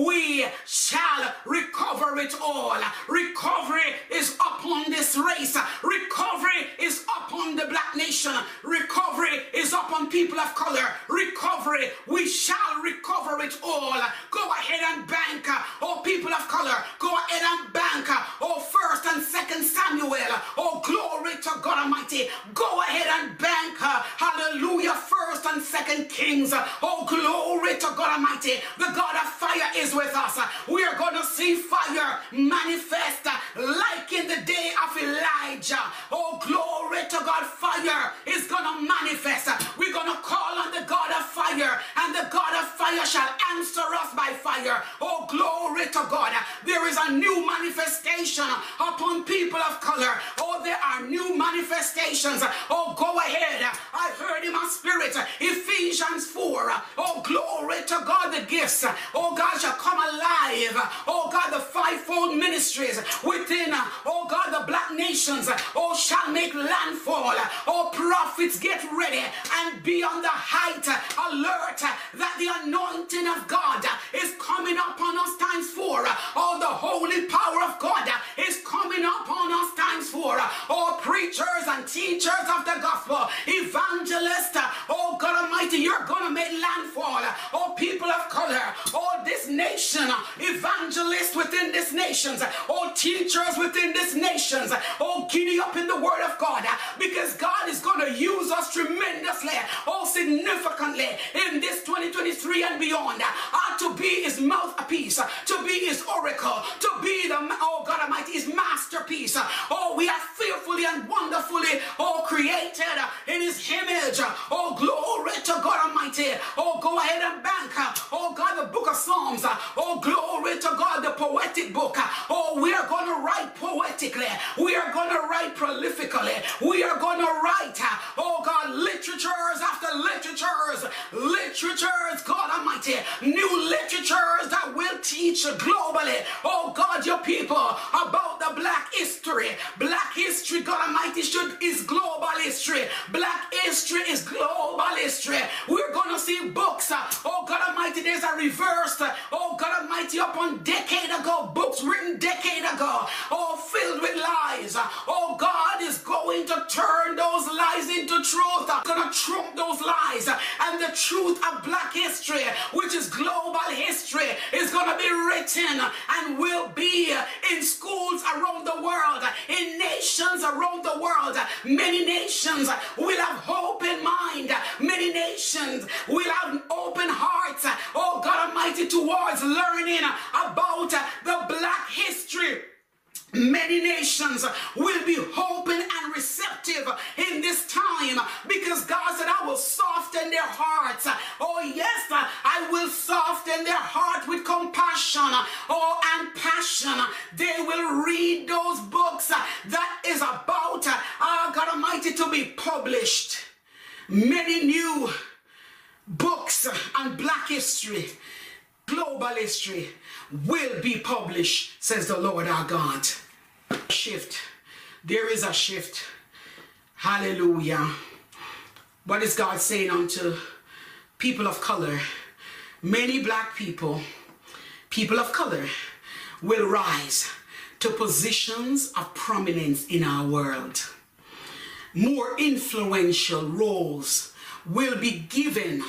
we shall recover it all. Recovery is upon this race, recovery is upon the black nation, recovery is upon people of color, recovery, we shall recover it all. Go ahead and bank, oh people of color, go ahead and bank, oh first and second Samuel, oh glory to God Almighty, go ahead and bank, hallelujah, first and second Kings, oh glory to God Almighty, the God of fire is with us, we are going to see fire manifest like in the day of Elijah, oh glory to God, fire is going to manifest, we're going to call on the God of fire, and the God of fire shall answer us by fire, oh glory to God, there is a new manifestation upon people of color, oh there are new manifestations, oh go ahead, I heard in my spirit, Ephesians four, oh glory to God, the gifts, oh God shall come alive, oh God, the fivefold ministries within, oh God, the black nations, oh shall make landfall, oh prophets get ready and be on the height, alert, that the anointing of God is coming upon us times four. Oh, the holy power of God is coming upon us times four. Oh, preachers and teachers of the gospel, evangelists, oh God Almighty, you're gonna make landfall. Oh, people of color, oh, this nation, evangelists within this nations, oh, teachers within this nations, oh, giddy up in the word of God, because God is gonna use us tremendously, oh, significantly in this twenty twenty-three and beyond. Uh, to be his mouthpiece, uh, to be his oracle, to be the, oh God Almighty, his masterpiece. Uh, oh, we are fearfully and wonderfully, oh, created uh, in his image. Uh, oh, glory to God Almighty. Oh, go ahead and bank. Uh, oh, God, the book of Psalms. Uh, oh, glory to God, the poetic book. Uh, oh, we are going to write poetically. We are going to write prolifically. We are going to write, uh, oh God, literatures after literatures, literatures, God Almighty, new literatures that will teach globally, oh God, your people about the black history. Black history, God Almighty, should is global history. Black history is global history. We're going to see books, oh God Almighty, there's a reverse, oh God Almighty, upon decade ago, books written decade ago, oh, filled with lies. Oh, God is going to turn those lies into truth. Gonna trump those lies, and the truth of black history, which is global history, is going to be written and will be in schools around the world, in nations around the world. Many nations will have hope in mind. Many nations will have open hearts, oh God Almighty, towards learning about the black history. Many nations will be open and receptive in this time, because God said, I will soften their hearts. Oh yes, I will soften their heart with compassion, oh, and passion. They will read those books that is about, oh, God Almighty, to be published. Many new books on black history, global history, will be published, says the Lord our God. Shift. There is a shift. Hallelujah. What is God saying unto people of color? Many black people, people of color, will rise to positions of prominence in our world. More influential roles will be given,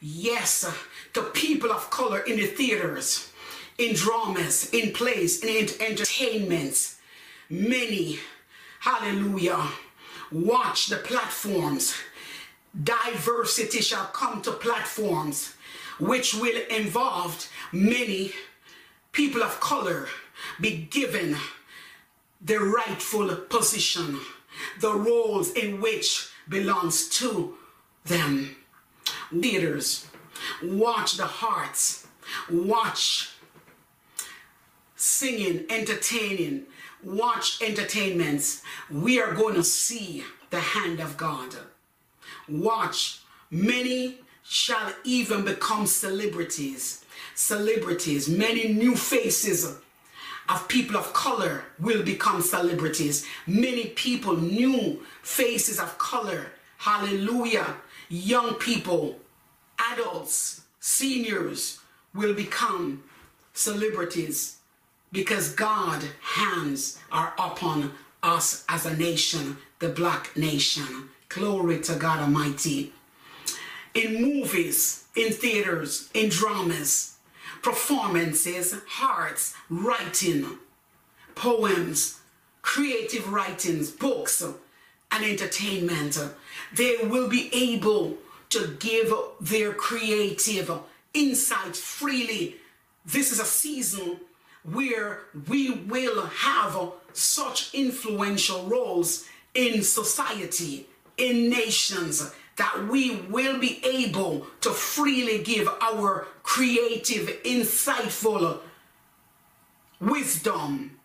yes, to people of color in the theaters, in dramas, in plays, in entertainments. Many, hallelujah, watch the platforms. Diversity shall come to platforms which will involve many people of color be given the rightful position, the roles in which belongs to them. Leaders, watch the hearts, watch singing, entertaining, watch entertainments. We are going to see the hand of God. Watch. Many shall even become celebrities. Celebrities. Many new faces of people of color will become celebrities. Many people, new faces of color. Hallelujah. Young people, adults, seniors will become celebrities, because God's hands are upon us as a nation, the black nation. Glory to God Almighty. In movies, in theaters, in dramas, performances, hearts, writing, poems, creative writings, books, and entertainment, they will be able to give their creative insights freely. This is a season where we will have such influential roles in society, in nations, that we will be able to freely give our creative, insightful wisdom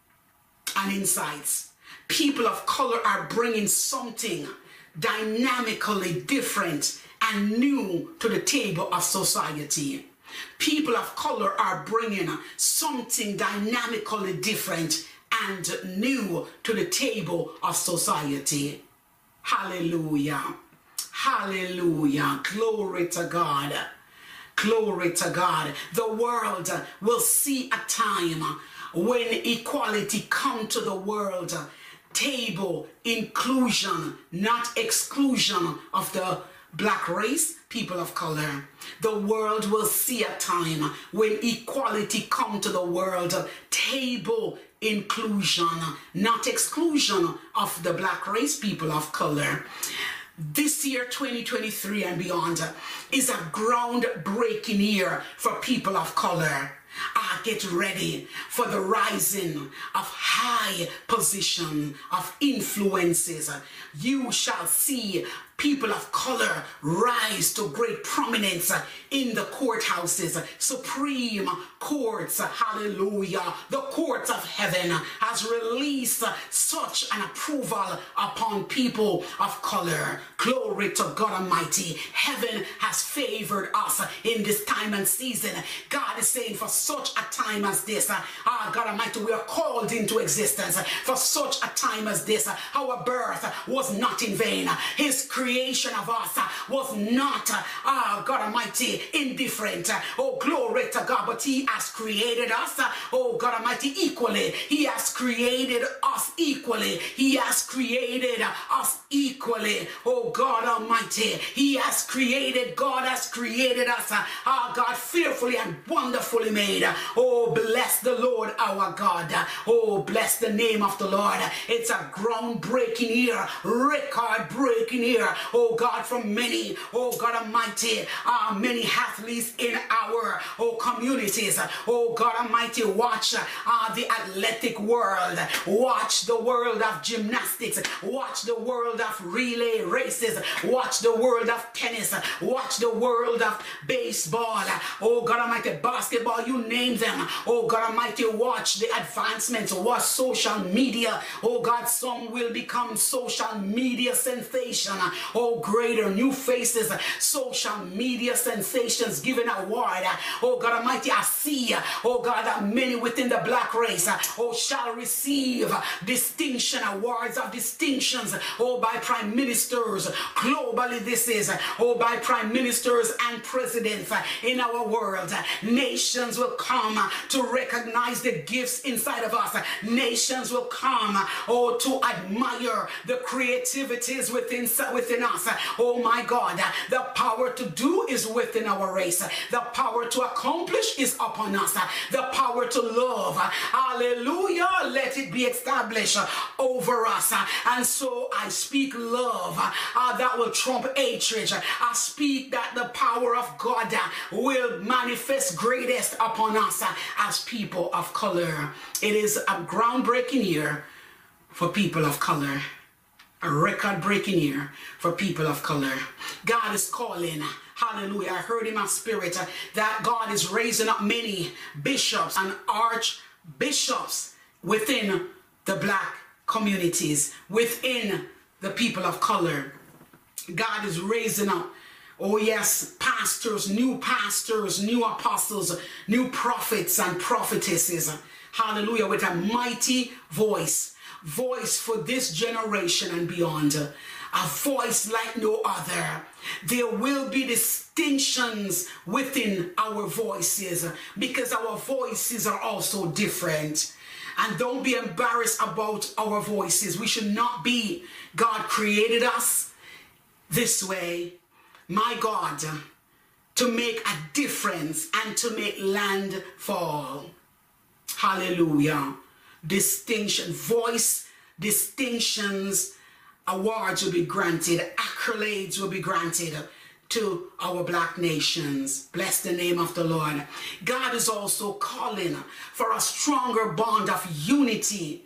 and insights. People of color are bringing something dynamically different and new to the table of society. People of color are bringing something dynamically different and new to the table of society. Hallelujah. Hallelujah. Glory to God. Glory to God. The world will see a time when equality come to the world. Table inclusion, not exclusion of the black race, people of color. The world will see a time when equality come to the world. Table inclusion, not exclusion of the black race, people of color. This year, twenty twenty-three and beyond, is a groundbreaking year for people of color. Ah, get ready for the rising of high position of influences. You shall see people of color rise to great prominence in the courthouses, supreme courts, hallelujah. The courts of heaven has released such an approval upon people of color. Glory to God Almighty. Heaven has favored us in this time and season. God is saying for such a time as this, ah, God Almighty, we are called into existence for such a time as this. Our birth was not in vain. His creation creation of us was not, ah, God Almighty, indifferent. Oh, glory to God, but He has created us, oh, God Almighty, equally. He has created us equally. He has created us equally. Oh, God Almighty, He has created, God has created us, ah, God, fearfully and wonderfully made. Oh, bless the Lord, our God. Oh, bless the name of the Lord. It's a groundbreaking year, record-breaking year. Oh God, from many, oh God Almighty, uh, many athletes in our oh, communities. Oh God Almighty, watch uh, the athletic world, watch the world of gymnastics, watch the world of relay races, watch the world of tennis, watch the world of baseball. Oh God Almighty, basketball, you name them. Oh God Almighty, watch the advancements, watch social media. Oh God, some will become social media sensation. Oh, greater new faces, social media sensations given award. Oh, God Almighty, I see, oh God, that many within the black race, oh, shall receive distinction, awards of distinctions, oh, by prime ministers. Globally, this is, oh, by prime ministers and presidents in our world. Nations will come to recognize the gifts inside of us. Nations will come, oh, to admire the creativities within within us. Oh my God, the power to do is within our race. The power to accomplish is upon us. The power to love, hallelujah, let it be established over us. And so I speak love uh, that will trump hatred. I speak that the power of God will manifest greatest upon us as people of color. It is a groundbreaking year for people of color. A record-breaking year for people of color. God is calling. Hallelujah. I heard in my spirit uh, that God is raising up many bishops and archbishops within the black communities, within the people of color. God is raising up, oh yes, pastors, new pastors, new apostles, new prophets and prophetesses. Hallelujah. With a mighty voice. Voice for this generation and beyond, a voice like no other. There will be distinctions within our voices because our voices are also different. And don't be embarrassed about our voices. We should not be. God created us this way, my God, to make a difference and to make landfall. Hallelujah. Distinction, voice, distinctions, awards will be granted, accolades will be granted to our black nations. Bless the name of the Lord. God is also calling for a stronger bond of unity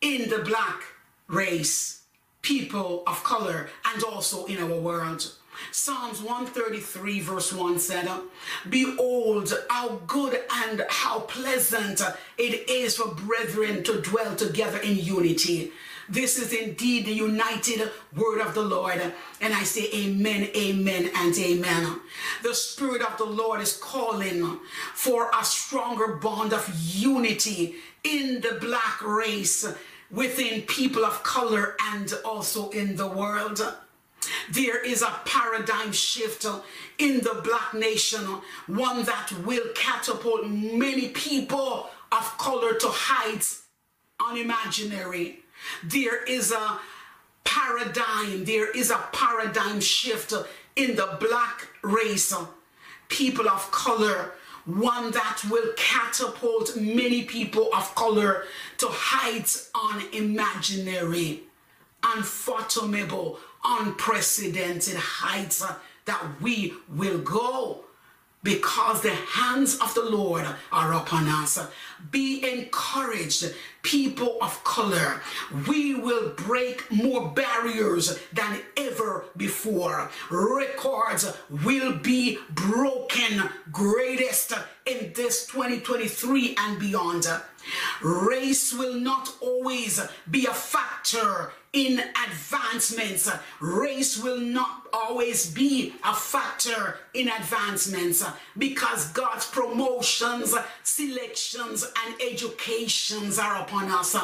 in the black race, people of color, and also in our world. Psalms one thirty-three verse one said, "Behold, how good and how pleasant it is for brethren to dwell together in unity." This is indeed the united word of the Lord. And I say amen, amen, and amen. The Spirit of the Lord is calling for a stronger bond of unity in the black race, within people of color, and also in the world. There is a paradigm shift in the Black nation, one that will catapult many people of color to heights unimaginary. There is a paradigm, there is a paradigm shift in the Black race, people of color, one that will catapult many people of color to heights unimaginary, unfathomable, unprecedented heights that we will go, because the hands of the Lord are upon us. Be encouraged, people of color. We will break more barriers than ever before. Records will be broken, greatest in this twenty twenty-three and beyond. Race will not always be a factor in advancements. Race will not always be a factor in advancements, because God's promotions, selections, and educations are upon us.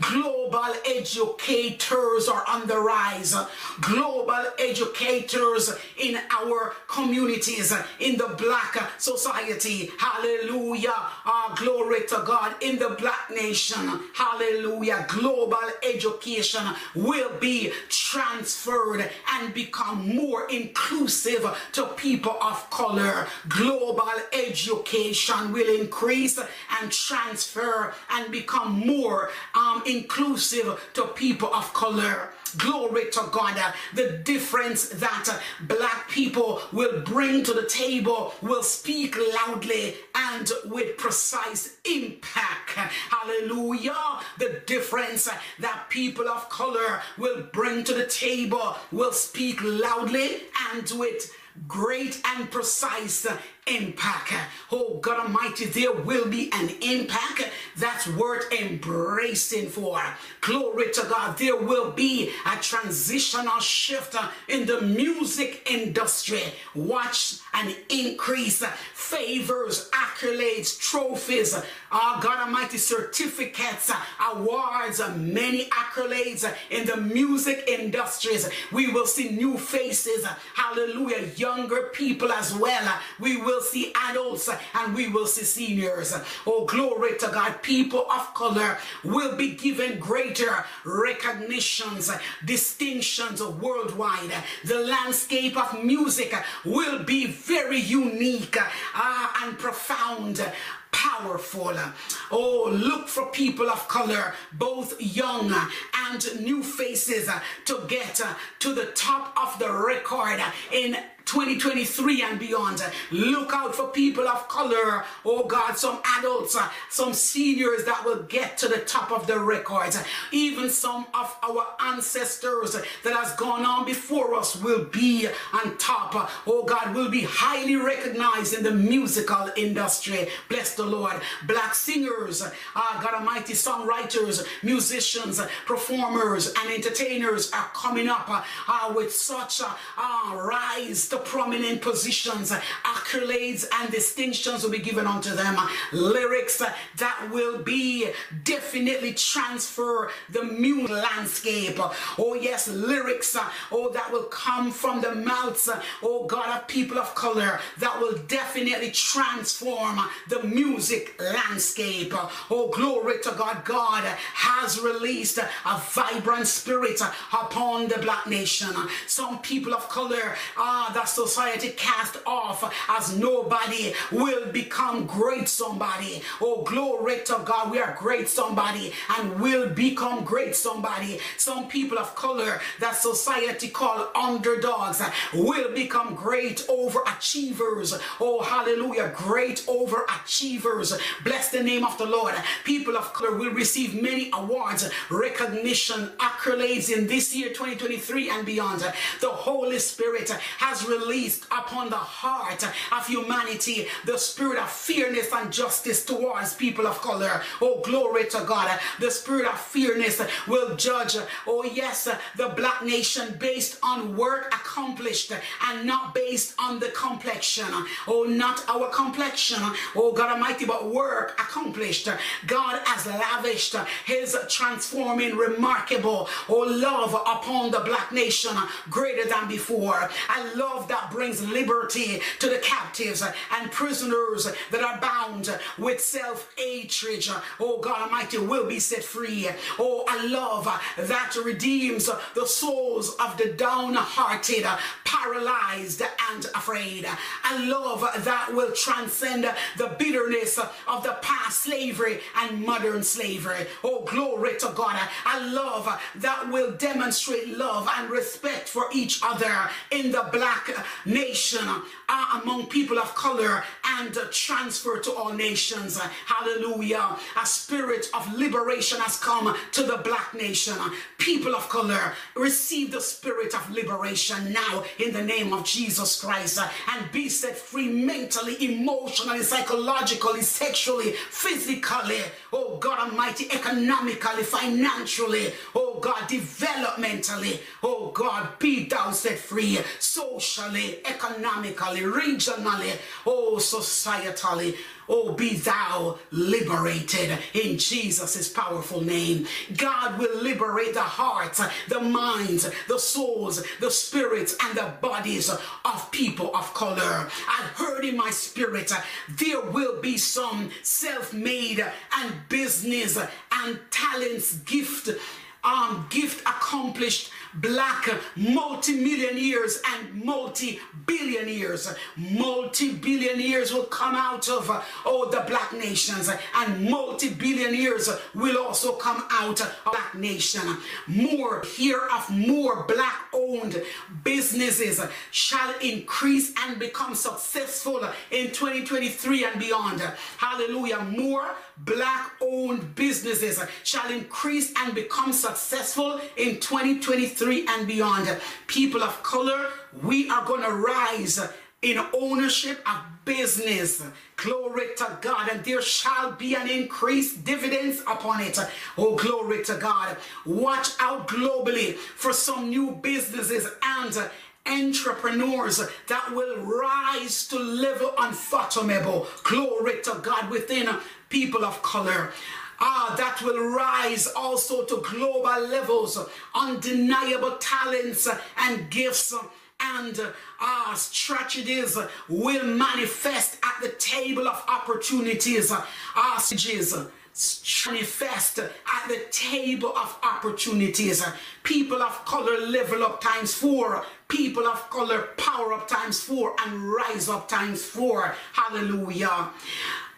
Global educators are on the rise. Global educators in our communities, in the Black society. Hallelujah. Oh, glory to God. In the Black nation. Hallelujah. Global education will be transferred and become more inclusive to people of color. Global education will increase and transfer and become more um, inclusive to people of color. Glory to God. The difference that Black people will bring to the table will speak loudly and with precise impact. Hallelujah. The difference that people of color will bring to the table will speak loudly and with great and precise impact. Oh God Almighty, there will be an impact that's worth embracing for. Glory to God. There will be a transitional shift in the music industry. Watch an increase, favors, accolades, trophies, oh God Almighty, certificates, awards, many accolades in the music industries. We will see new faces. Hallelujah. Younger people as well. We will see adults and we will see seniors. Oh, glory to God. People of color will be given greater recognitions, distinctions worldwide. The landscape of music will be very unique uh, and profound. Powerful. Oh, look for people of color, both young and new faces, to get to the top of the record in twenty twenty-three and beyond. Look out for people of color. Oh God, some adults, some seniors that will get to the top of the records. Even some of our ancestors that has gone on before us will be on top. Oh God, will be highly recognized in the musical industry. Bless the Lord. Black singers, uh, God Almighty, songwriters, musicians, performers, and entertainers are coming up uh, with such a uh, rise to prominent positions. Accolades and distinctions will be given unto them. Lyrics that will be definitely transfer the new landscape. Oh yes, lyrics, oh, that will come from the mouths, oh God, of people of color, that will definitely transform the music landscape. Oh, glory to God. God has released a vibrant spirit upon the Black nation. Some people of color, ah, that society cast off as nobody, will become great somebody. Oh, glory to God. We are great somebody and will become great somebody. Some people of color that society call underdogs will become great overachievers. Oh, hallelujah. Great overachievers. Bless the name of the Lord. People of color will receive many awards, recognition, accolades in this year, twenty twenty-three and beyond. The Holy Spirit has released released upon the heart of humanity the spirit of fairness and justice towards people of color. Oh, glory to God. The spirit of fairness will judge, oh yes, the black nation based on work accomplished and not based on the complexion. Oh, not our complexion, oh God Almighty, but work accomplished. God has lavished his transforming, remarkable, oh love upon the black nation greater than before. A love that brings liberty to the captives and prisoners that are bound with self-hatred. Oh God Almighty, will be set free. Oh, a love that redeems the souls of the downhearted, paralyzed, and afraid. A love that will transcend the bitterness of the past slavery and modern slavery. Oh, glory to God. A love that will demonstrate love and respect for each other in the black nation, uh, among people of color, and uh, transfer to all nations. Hallelujah. A spirit of liberation has come to the black nation. People of color, receive the spirit of liberation now in the name of Jesus Christ, and be set free mentally, emotionally, psychologically, sexually, physically, oh God Almighty, economically, financially, oh God, developmentally, oh God, be thou set free, socially, economically, regionally, oh societally. Oh, be thou liberated in Jesus' powerful name. God will liberate the hearts, the minds, the souls, the spirits, and the bodies of people of color. I heard in my spirit, there will be some self-made and business and talents gift. Um, gift accomplished black multi-millionaires and multi-billionaires. Multi-billionaires will come out of all the black nations, and multi-billionaires will also come out of black nation. More, hear of more black-owned businesses shall increase and become successful in twenty twenty-three and beyond. Hallelujah. More black-owned businesses shall increase and become successful in twenty twenty-three and beyond. People of color, we are going to rise in ownership of business. Glory to God, and there shall be an increased dividends upon it. Oh, glory to God. Watch out globally for some new businesses and entrepreneurs that will rise to level unfathomable. Glory to God within people of color. Ah, that will rise also to global levels, undeniable talents and gifts, and our uh, strategies will manifest at the table of opportunities. Our strategies manifest at the table of opportunities. People of color, level up times four. People of color, power up times four and rise up times four. Hallelujah.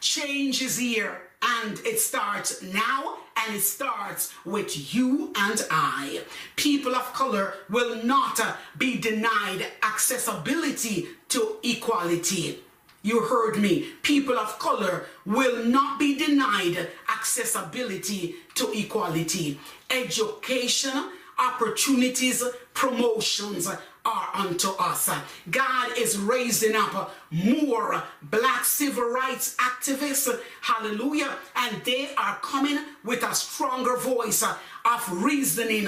Change is here, and it starts now, and it starts with you and I. People of color will not be denied accessibility to equality. You heard me. People of color will not be denied accessibility to equality. Education, opportunities, promotions are unto us. God is raising up more black civil rights activists, hallelujah, and they are coming with a stronger voice of reasoning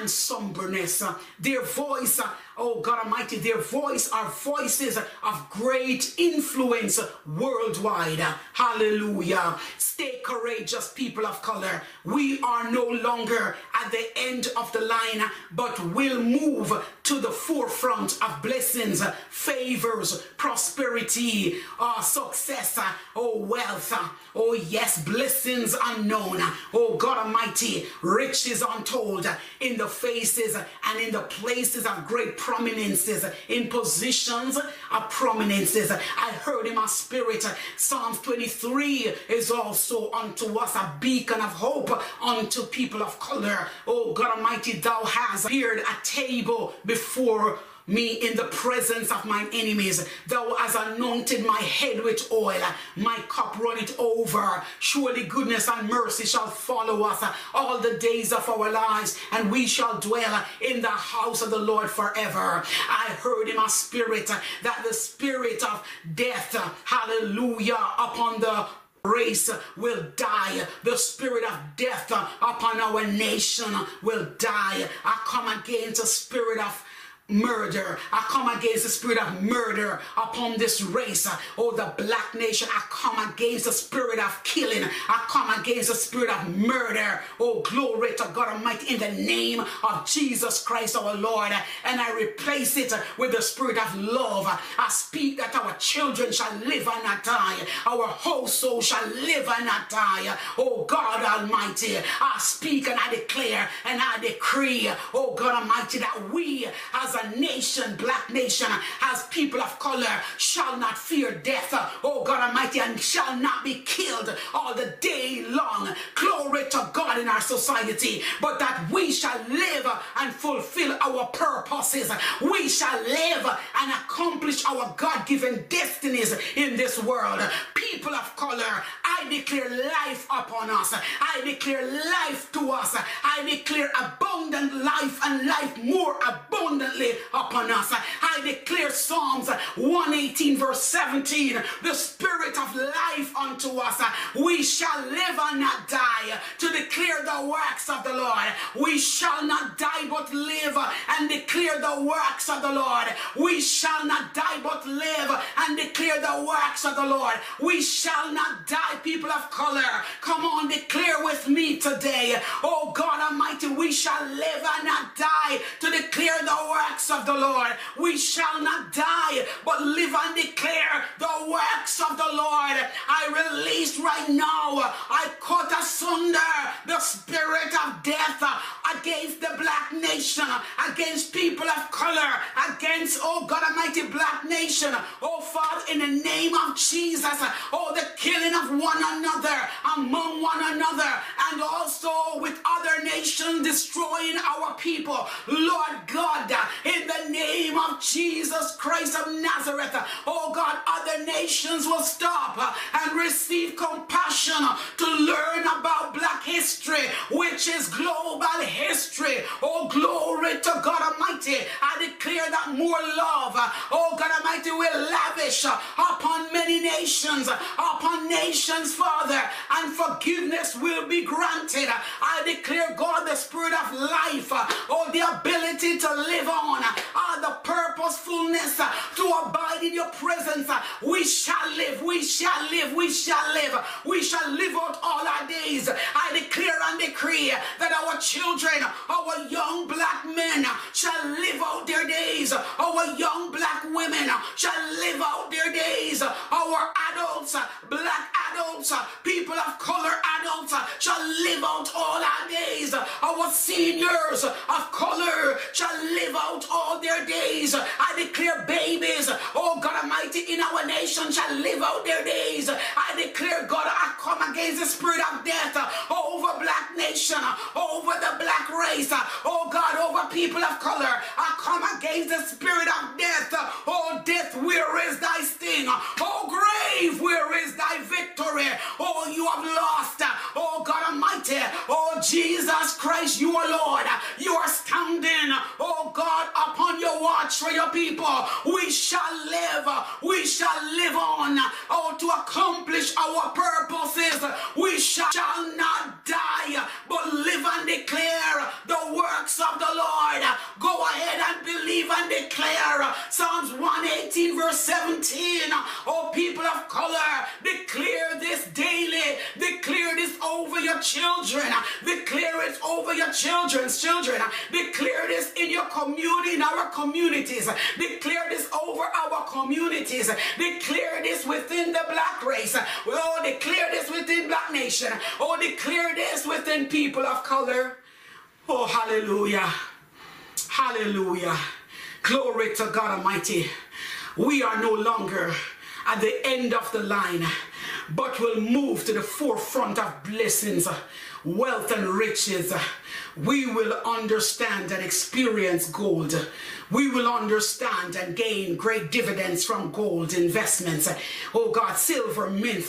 and somberness. Their voice, oh God Almighty, their voice are voices of great influence worldwide. Hallelujah. Stay courageous, people of color. We are no longer at the end of the line, but will move to the forefront of blessings, favors, prosperity, uh, success, oh wealth, oh yes, blessings unknown, oh God Almighty, riches untold, in the faces and in the places of great prominences, in positions of prominences. I heard in my spirit, Psalms twenty-three is also unto us a beacon of hope unto people of color. Oh God Almighty, thou hast appeared a table before me in the presence of mine enemies. Thou hast anointed my head with oil, my cup runneth over. Surely goodness and mercy shall follow us all the days of our lives, and we shall dwell in the house of the Lord forever. I heard in my spirit that the spirit of death, hallelujah, upon the race will die. The spirit of death upon our nation will die. I come against the spirit of murder. I come against the spirit of murder upon this race. Oh, the black nation. I come against the spirit of killing. I come against the spirit of murder. Oh, glory to God Almighty, in the name of Jesus Christ our Lord. And I replace it with the spirit of love. I speak that our children shall live and not die. Our household shall live and not die. Oh, God Almighty. I speak and I declare and I decree, oh, God Almighty, that we as a nation, black nation, as people of color, shall not fear death, oh God Almighty, and shall not be killed all the day long. Glory to God in our society, but that we shall live and fulfill our purposes. We shall live and accomplish our God-given destinies in this world. People of color, I declare life upon us. I declare life to us. I declare abundant life and life more abundantly upon us. I declare Psalms one eighteen verse seventeen, the spirit of life unto us. We shall live and not die, to declare the works of the Lord. We shall not die but live and declare the works of the Lord. We shall not die but live and declare the works of the Lord. We shall not die, people of color. Come on, declare with me today. Oh God Almighty, we shall live and not die, to declare the works of the Lord. We shall not die, but live and declare the works of the Lord. I release right now, I cut asunder the spirit of death against the black nation, against people of color, against, oh God Almighty, black nation. Oh Father, in the name of Jesus, oh, the killing of one another, among one another, and also with other nations destroying our people. Lord God, in the name of Jesus Christ of Nazareth, oh God, other nations will stop and receive compassion to learn about black history, which is global history. Oh, glory to God Almighty. I declare that more love, oh God Almighty, will lavish upon many nations. Upon nations, Father, and forgiveness will be granted. I declare, God, the spirit of life, or the ability to live on, or the purposefulness to abide in your presence. We shall live, we shall live, we shall live, we shall live out all our days. I declare and decree that our children, our young black men, shall live out their days. Our young black women shall live out their days. Our adults, black adults, people of color adults, shall live out all our days. Our seniors of color shall live out all their days. I declare babies, oh God Almighty, in our nation shall live out their days. I declare, God, I come against the spirit of death over black nation, over the black race, oh God, over people of color. I come against the spirit of death. Oh death, where is thy sting? Oh grave, where is thy victory? Oh, you have lost. Oh, God Almighty. Oh, Jesus Christ, you are Lord. You are standing, oh God, upon your watch for your people. We shall live. We shall live on. Oh, to accomplish our purposes. We shall not die, but live and declare the works of the Lord. Go ahead and believe and declare Psalms one eighteen verse seventeen. Oh, people of color, declare this daily. Declare this over your children. Declare it over your children's children. Declare this in your community, in our communities. Declare this over our communities. Declare this within the black race. Oh, declare this within black nation. Oh, declare this within people of color. Oh, hallelujah. Hallelujah. Glory to God Almighty. We are no longer at the end of the line, but will move to the forefront of blessings. wealth and riches, we will understand and experience gold. We will understand and gain great dividends from gold investments. Oh God, silver, mint,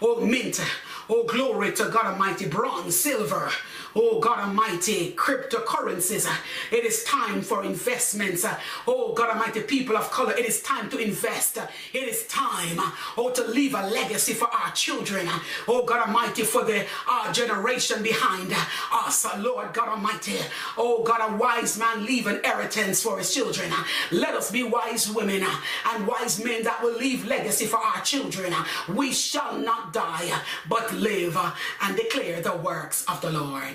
oh mint, oh glory to God Almighty, bronze, silver, oh God Almighty, cryptocurrencies. It is time for investments. Oh God Almighty, people of color, it is time to invest. It is time, oh, to leave a legacy for our children. Oh God Almighty, for the our generation behind us. Lord God Almighty, oh God, a wise man leave an inheritance for his children. Let us be wise women and wise men that will leave legacy for our children. We shall not die, but live and declare the works of the Lord.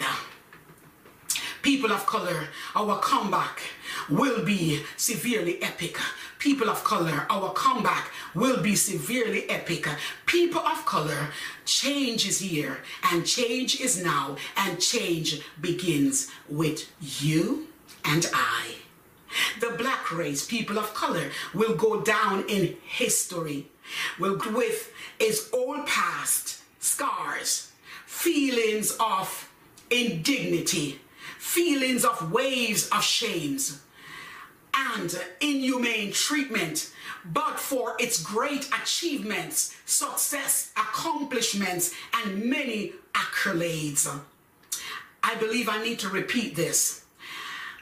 People of color, our comeback will be severely epic. People of color, our comeback will be severely epic. People of color, change is here and change is now, and change begins with you and I. The black race, people of color, will go down in history with its old past scars, feelings of indignity, feelings of waves of shames and inhumane treatment, but for its great achievements, success, accomplishments, and many accolades. I believe I need to repeat this.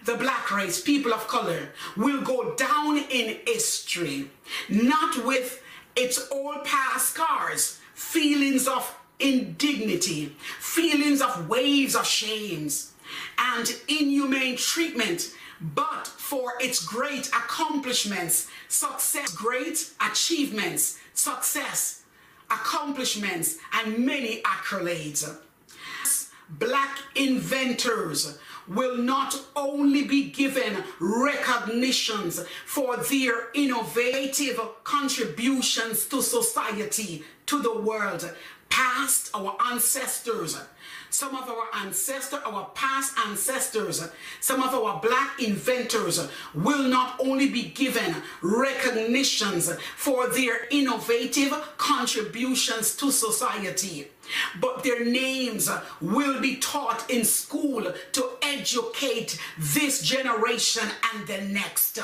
The black race, people of color, will go down in history, not with its old past scars, feelings of indignity, feelings of waves of shames, and inhumane treatment, but for its great accomplishments, success, great achievements, success, accomplishments, and many accolades. Black inventors will not only be given recognitions for their innovative contributions to society, to the world. Past our ancestors, some of our ancestors, our past ancestors, some of our black inventors will not only be given recognitions for their innovative contributions to society, but their names will be taught in school to educate this generation and the next,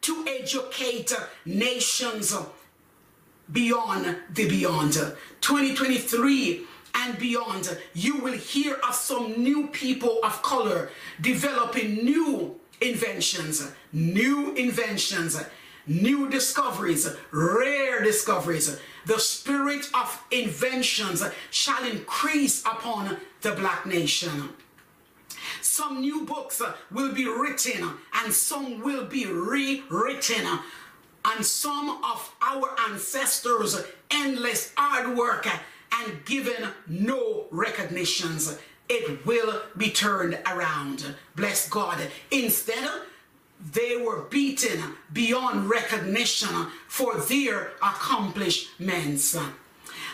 to educate nations beyond the beyond. twenty twenty-three and beyond, you will hear of some new people of color developing new inventions, new inventions, new discoveries, rare discoveries. The spirit of inventions shall increase upon the black nation. Some new books will be written and some will be rewritten. And some of our ancestors' endless hard work and given no recognitions, it will be turned around. Bless God. Instead, they were beaten beyond recognition for their accomplishments.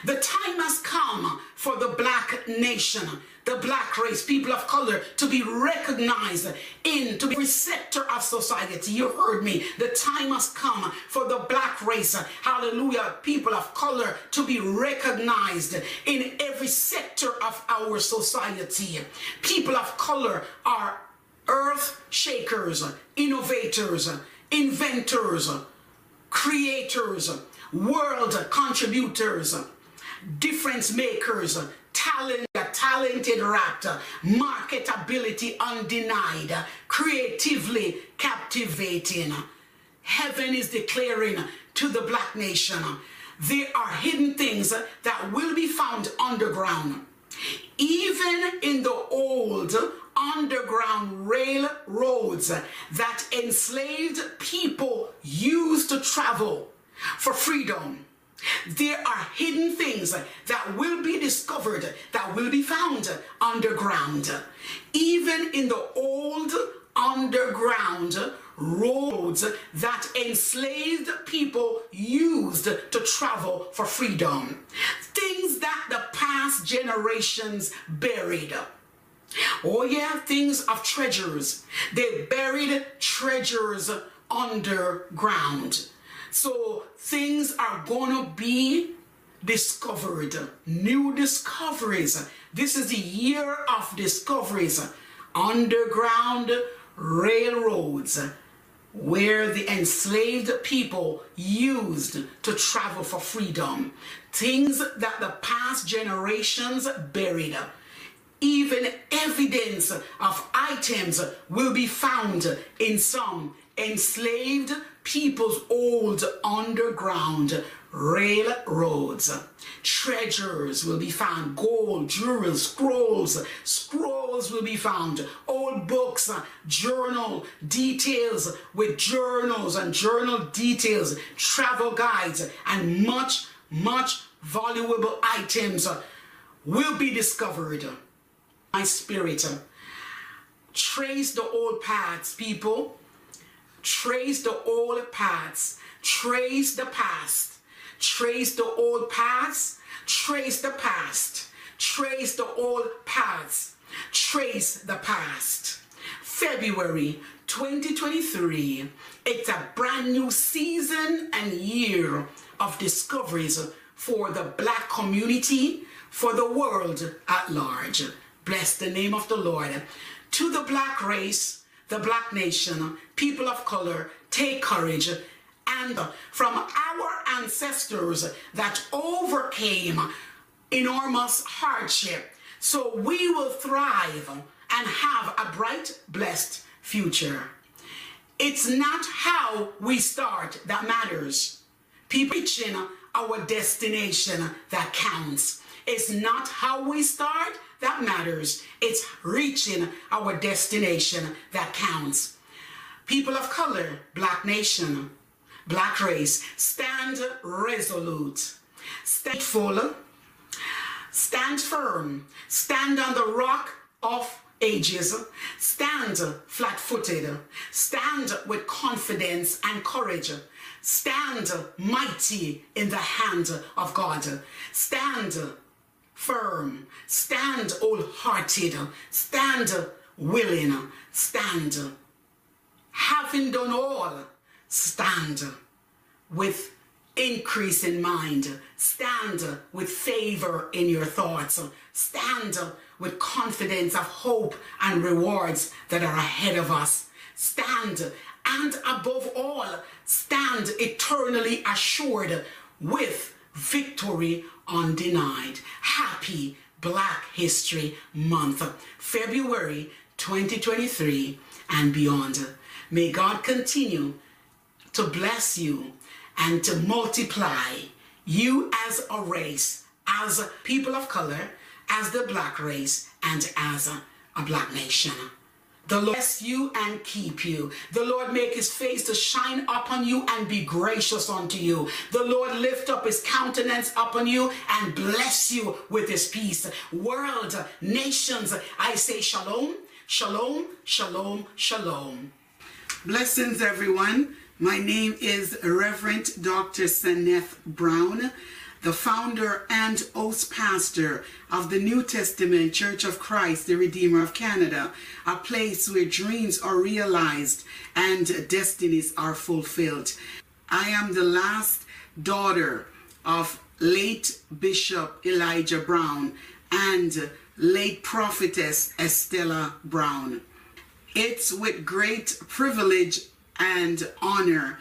The time has come for the black nation, the black race, people of color, to be recognized in, to be a sector of society. You heard me. The time has come for the black race, hallelujah, people of color, to be recognized in every sector of our society. People of color are earth shakers, innovators, inventors, creators, world contributors, difference makers, talent, talented raptor, marketability undenied, creatively captivating. Heaven is declaring to the black nation, there are hidden things that will be found underground. Even in the old underground railroads that enslaved people used to travel for freedom, there are hidden things that will be discovered, that will be found underground. Even in the old underground roads that enslaved people used to travel for freedom. Things that the past generations buried. Oh yeah, things of treasures. They buried treasures underground. So things are gonna be discovered new discoveries. This is the year of discoveries. Underground railroads where the enslaved people used to travel for freedom. Things that the past generations buried. Even evidence of items will be found in some enslaved people's old underground railroads. Treasures will be found, gold, jewelry, scrolls, scrolls will be found, old books, journal details with journals and journal details, travel guides, and much, much valuable items will be discovered. My spirit, trace the old paths, people. Trace the old paths, trace the past. Trace the old paths, trace the past. Trace the old paths, trace the past. February twenty twenty-three, it's a brand new season and year of discoveries for the Black community, for the world at large. Bless the name of the Lord. To the Black race, the Black nation, people of color, take courage. And from our ancestors that overcame enormous hardship, so we will thrive and have a bright, blessed future. It's not how we start that matters. People reaching our destination that counts. It's not how we start that matters. It's reaching our destination that counts. People of color, Black nation, Black race, stand resolute, stand full, stand firm, stand on the rock of ages, stand flat-footed, stand with confidence and courage, stand mighty in the hand of God, stand firm, stand wholehearted, stand willing, stand having done all. Stand with increase in mind. Stand with favor in your thoughts. Stand with confidence of hope and rewards that are ahead of us. Stand, and above all, stand eternally assured with victory undenied. Happy Black History Month, February twenty twenty-three and beyond. May God continue to bless you and to multiply you as a race, as people of color, as the Black race, and as a, a Black nation. The Lord bless you and keep you. The Lord make his face to shine upon you and be gracious unto you. The Lord lift up his countenance upon you and bless you with his peace. World, nations, I say shalom, shalom, shalom, shalom. Blessings, everyone. My name is Reverend Doctor Saneth Brown, the founder and host pastor of the New Testament Church of Christ, the Redeemer of Canada, a place where dreams are realized and destinies are fulfilled. I am the last daughter of late Bishop Elijah Brown and late prophetess Estella Brown. It's with great privilege and honor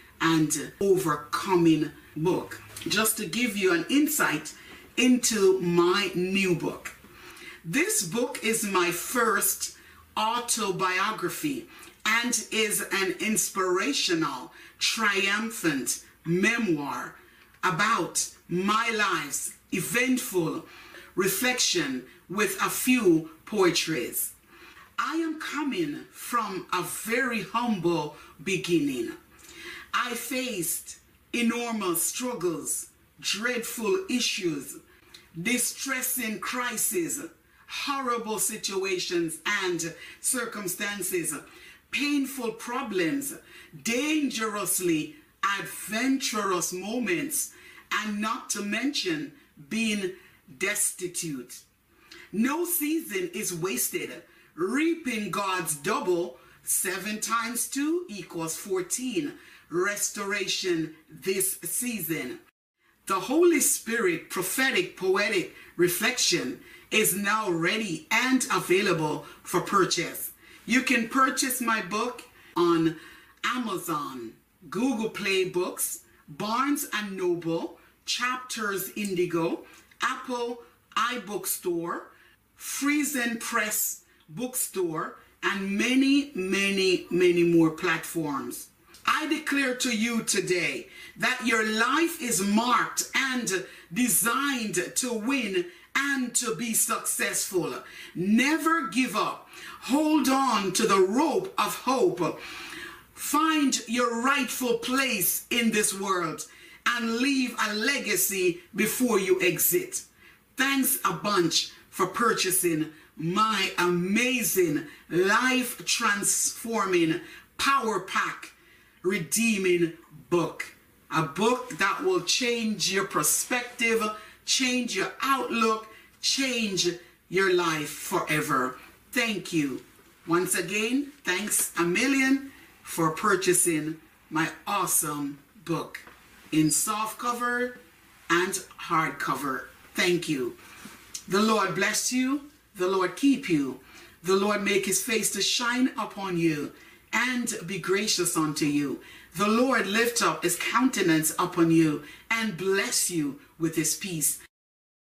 and overcoming book. Just to give you an insight into my new book. This book is my first autobiography and is an inspirational, triumphant memoir about my life's eventful reflection with a few poetries. I am coming from a very humble beginning. I faced enormous struggles dreadful issues, distressing crises, horrible situations and circumstances, painful problems, dangerously adventurous moments, and not to mention being destitute. No season is wasted, reaping God's double. Seven times two equals fourteen. Restoration this season. The Holy Spirit Prophetic Poetic Reflection is now ready and available for purchase. You can purchase my book on Amazon, Google Play Books, Barnes and Noble, Chapters Indigo, Apple iBookstore, Friesen Press Bookstore, and many, many, many more platforms. I declare to you today that your life is marked and designed to win and to be successful. Never give up. Hold on to the rope of hope. Find your rightful place in this world and leave a legacy before you exit. Thanks a bunch for purchasing my amazing, life-transforming, power-pack, redeeming book. A book that will change your perspective, change your outlook, change your life forever. Thank you. Once again, thanks a million for purchasing my awesome book in softcover and hardcover. Thank you. The Lord bless you. The Lord keep you. The Lord make his face to shine upon you and be gracious unto you. The Lord lift up his countenance upon you and bless you with his peace.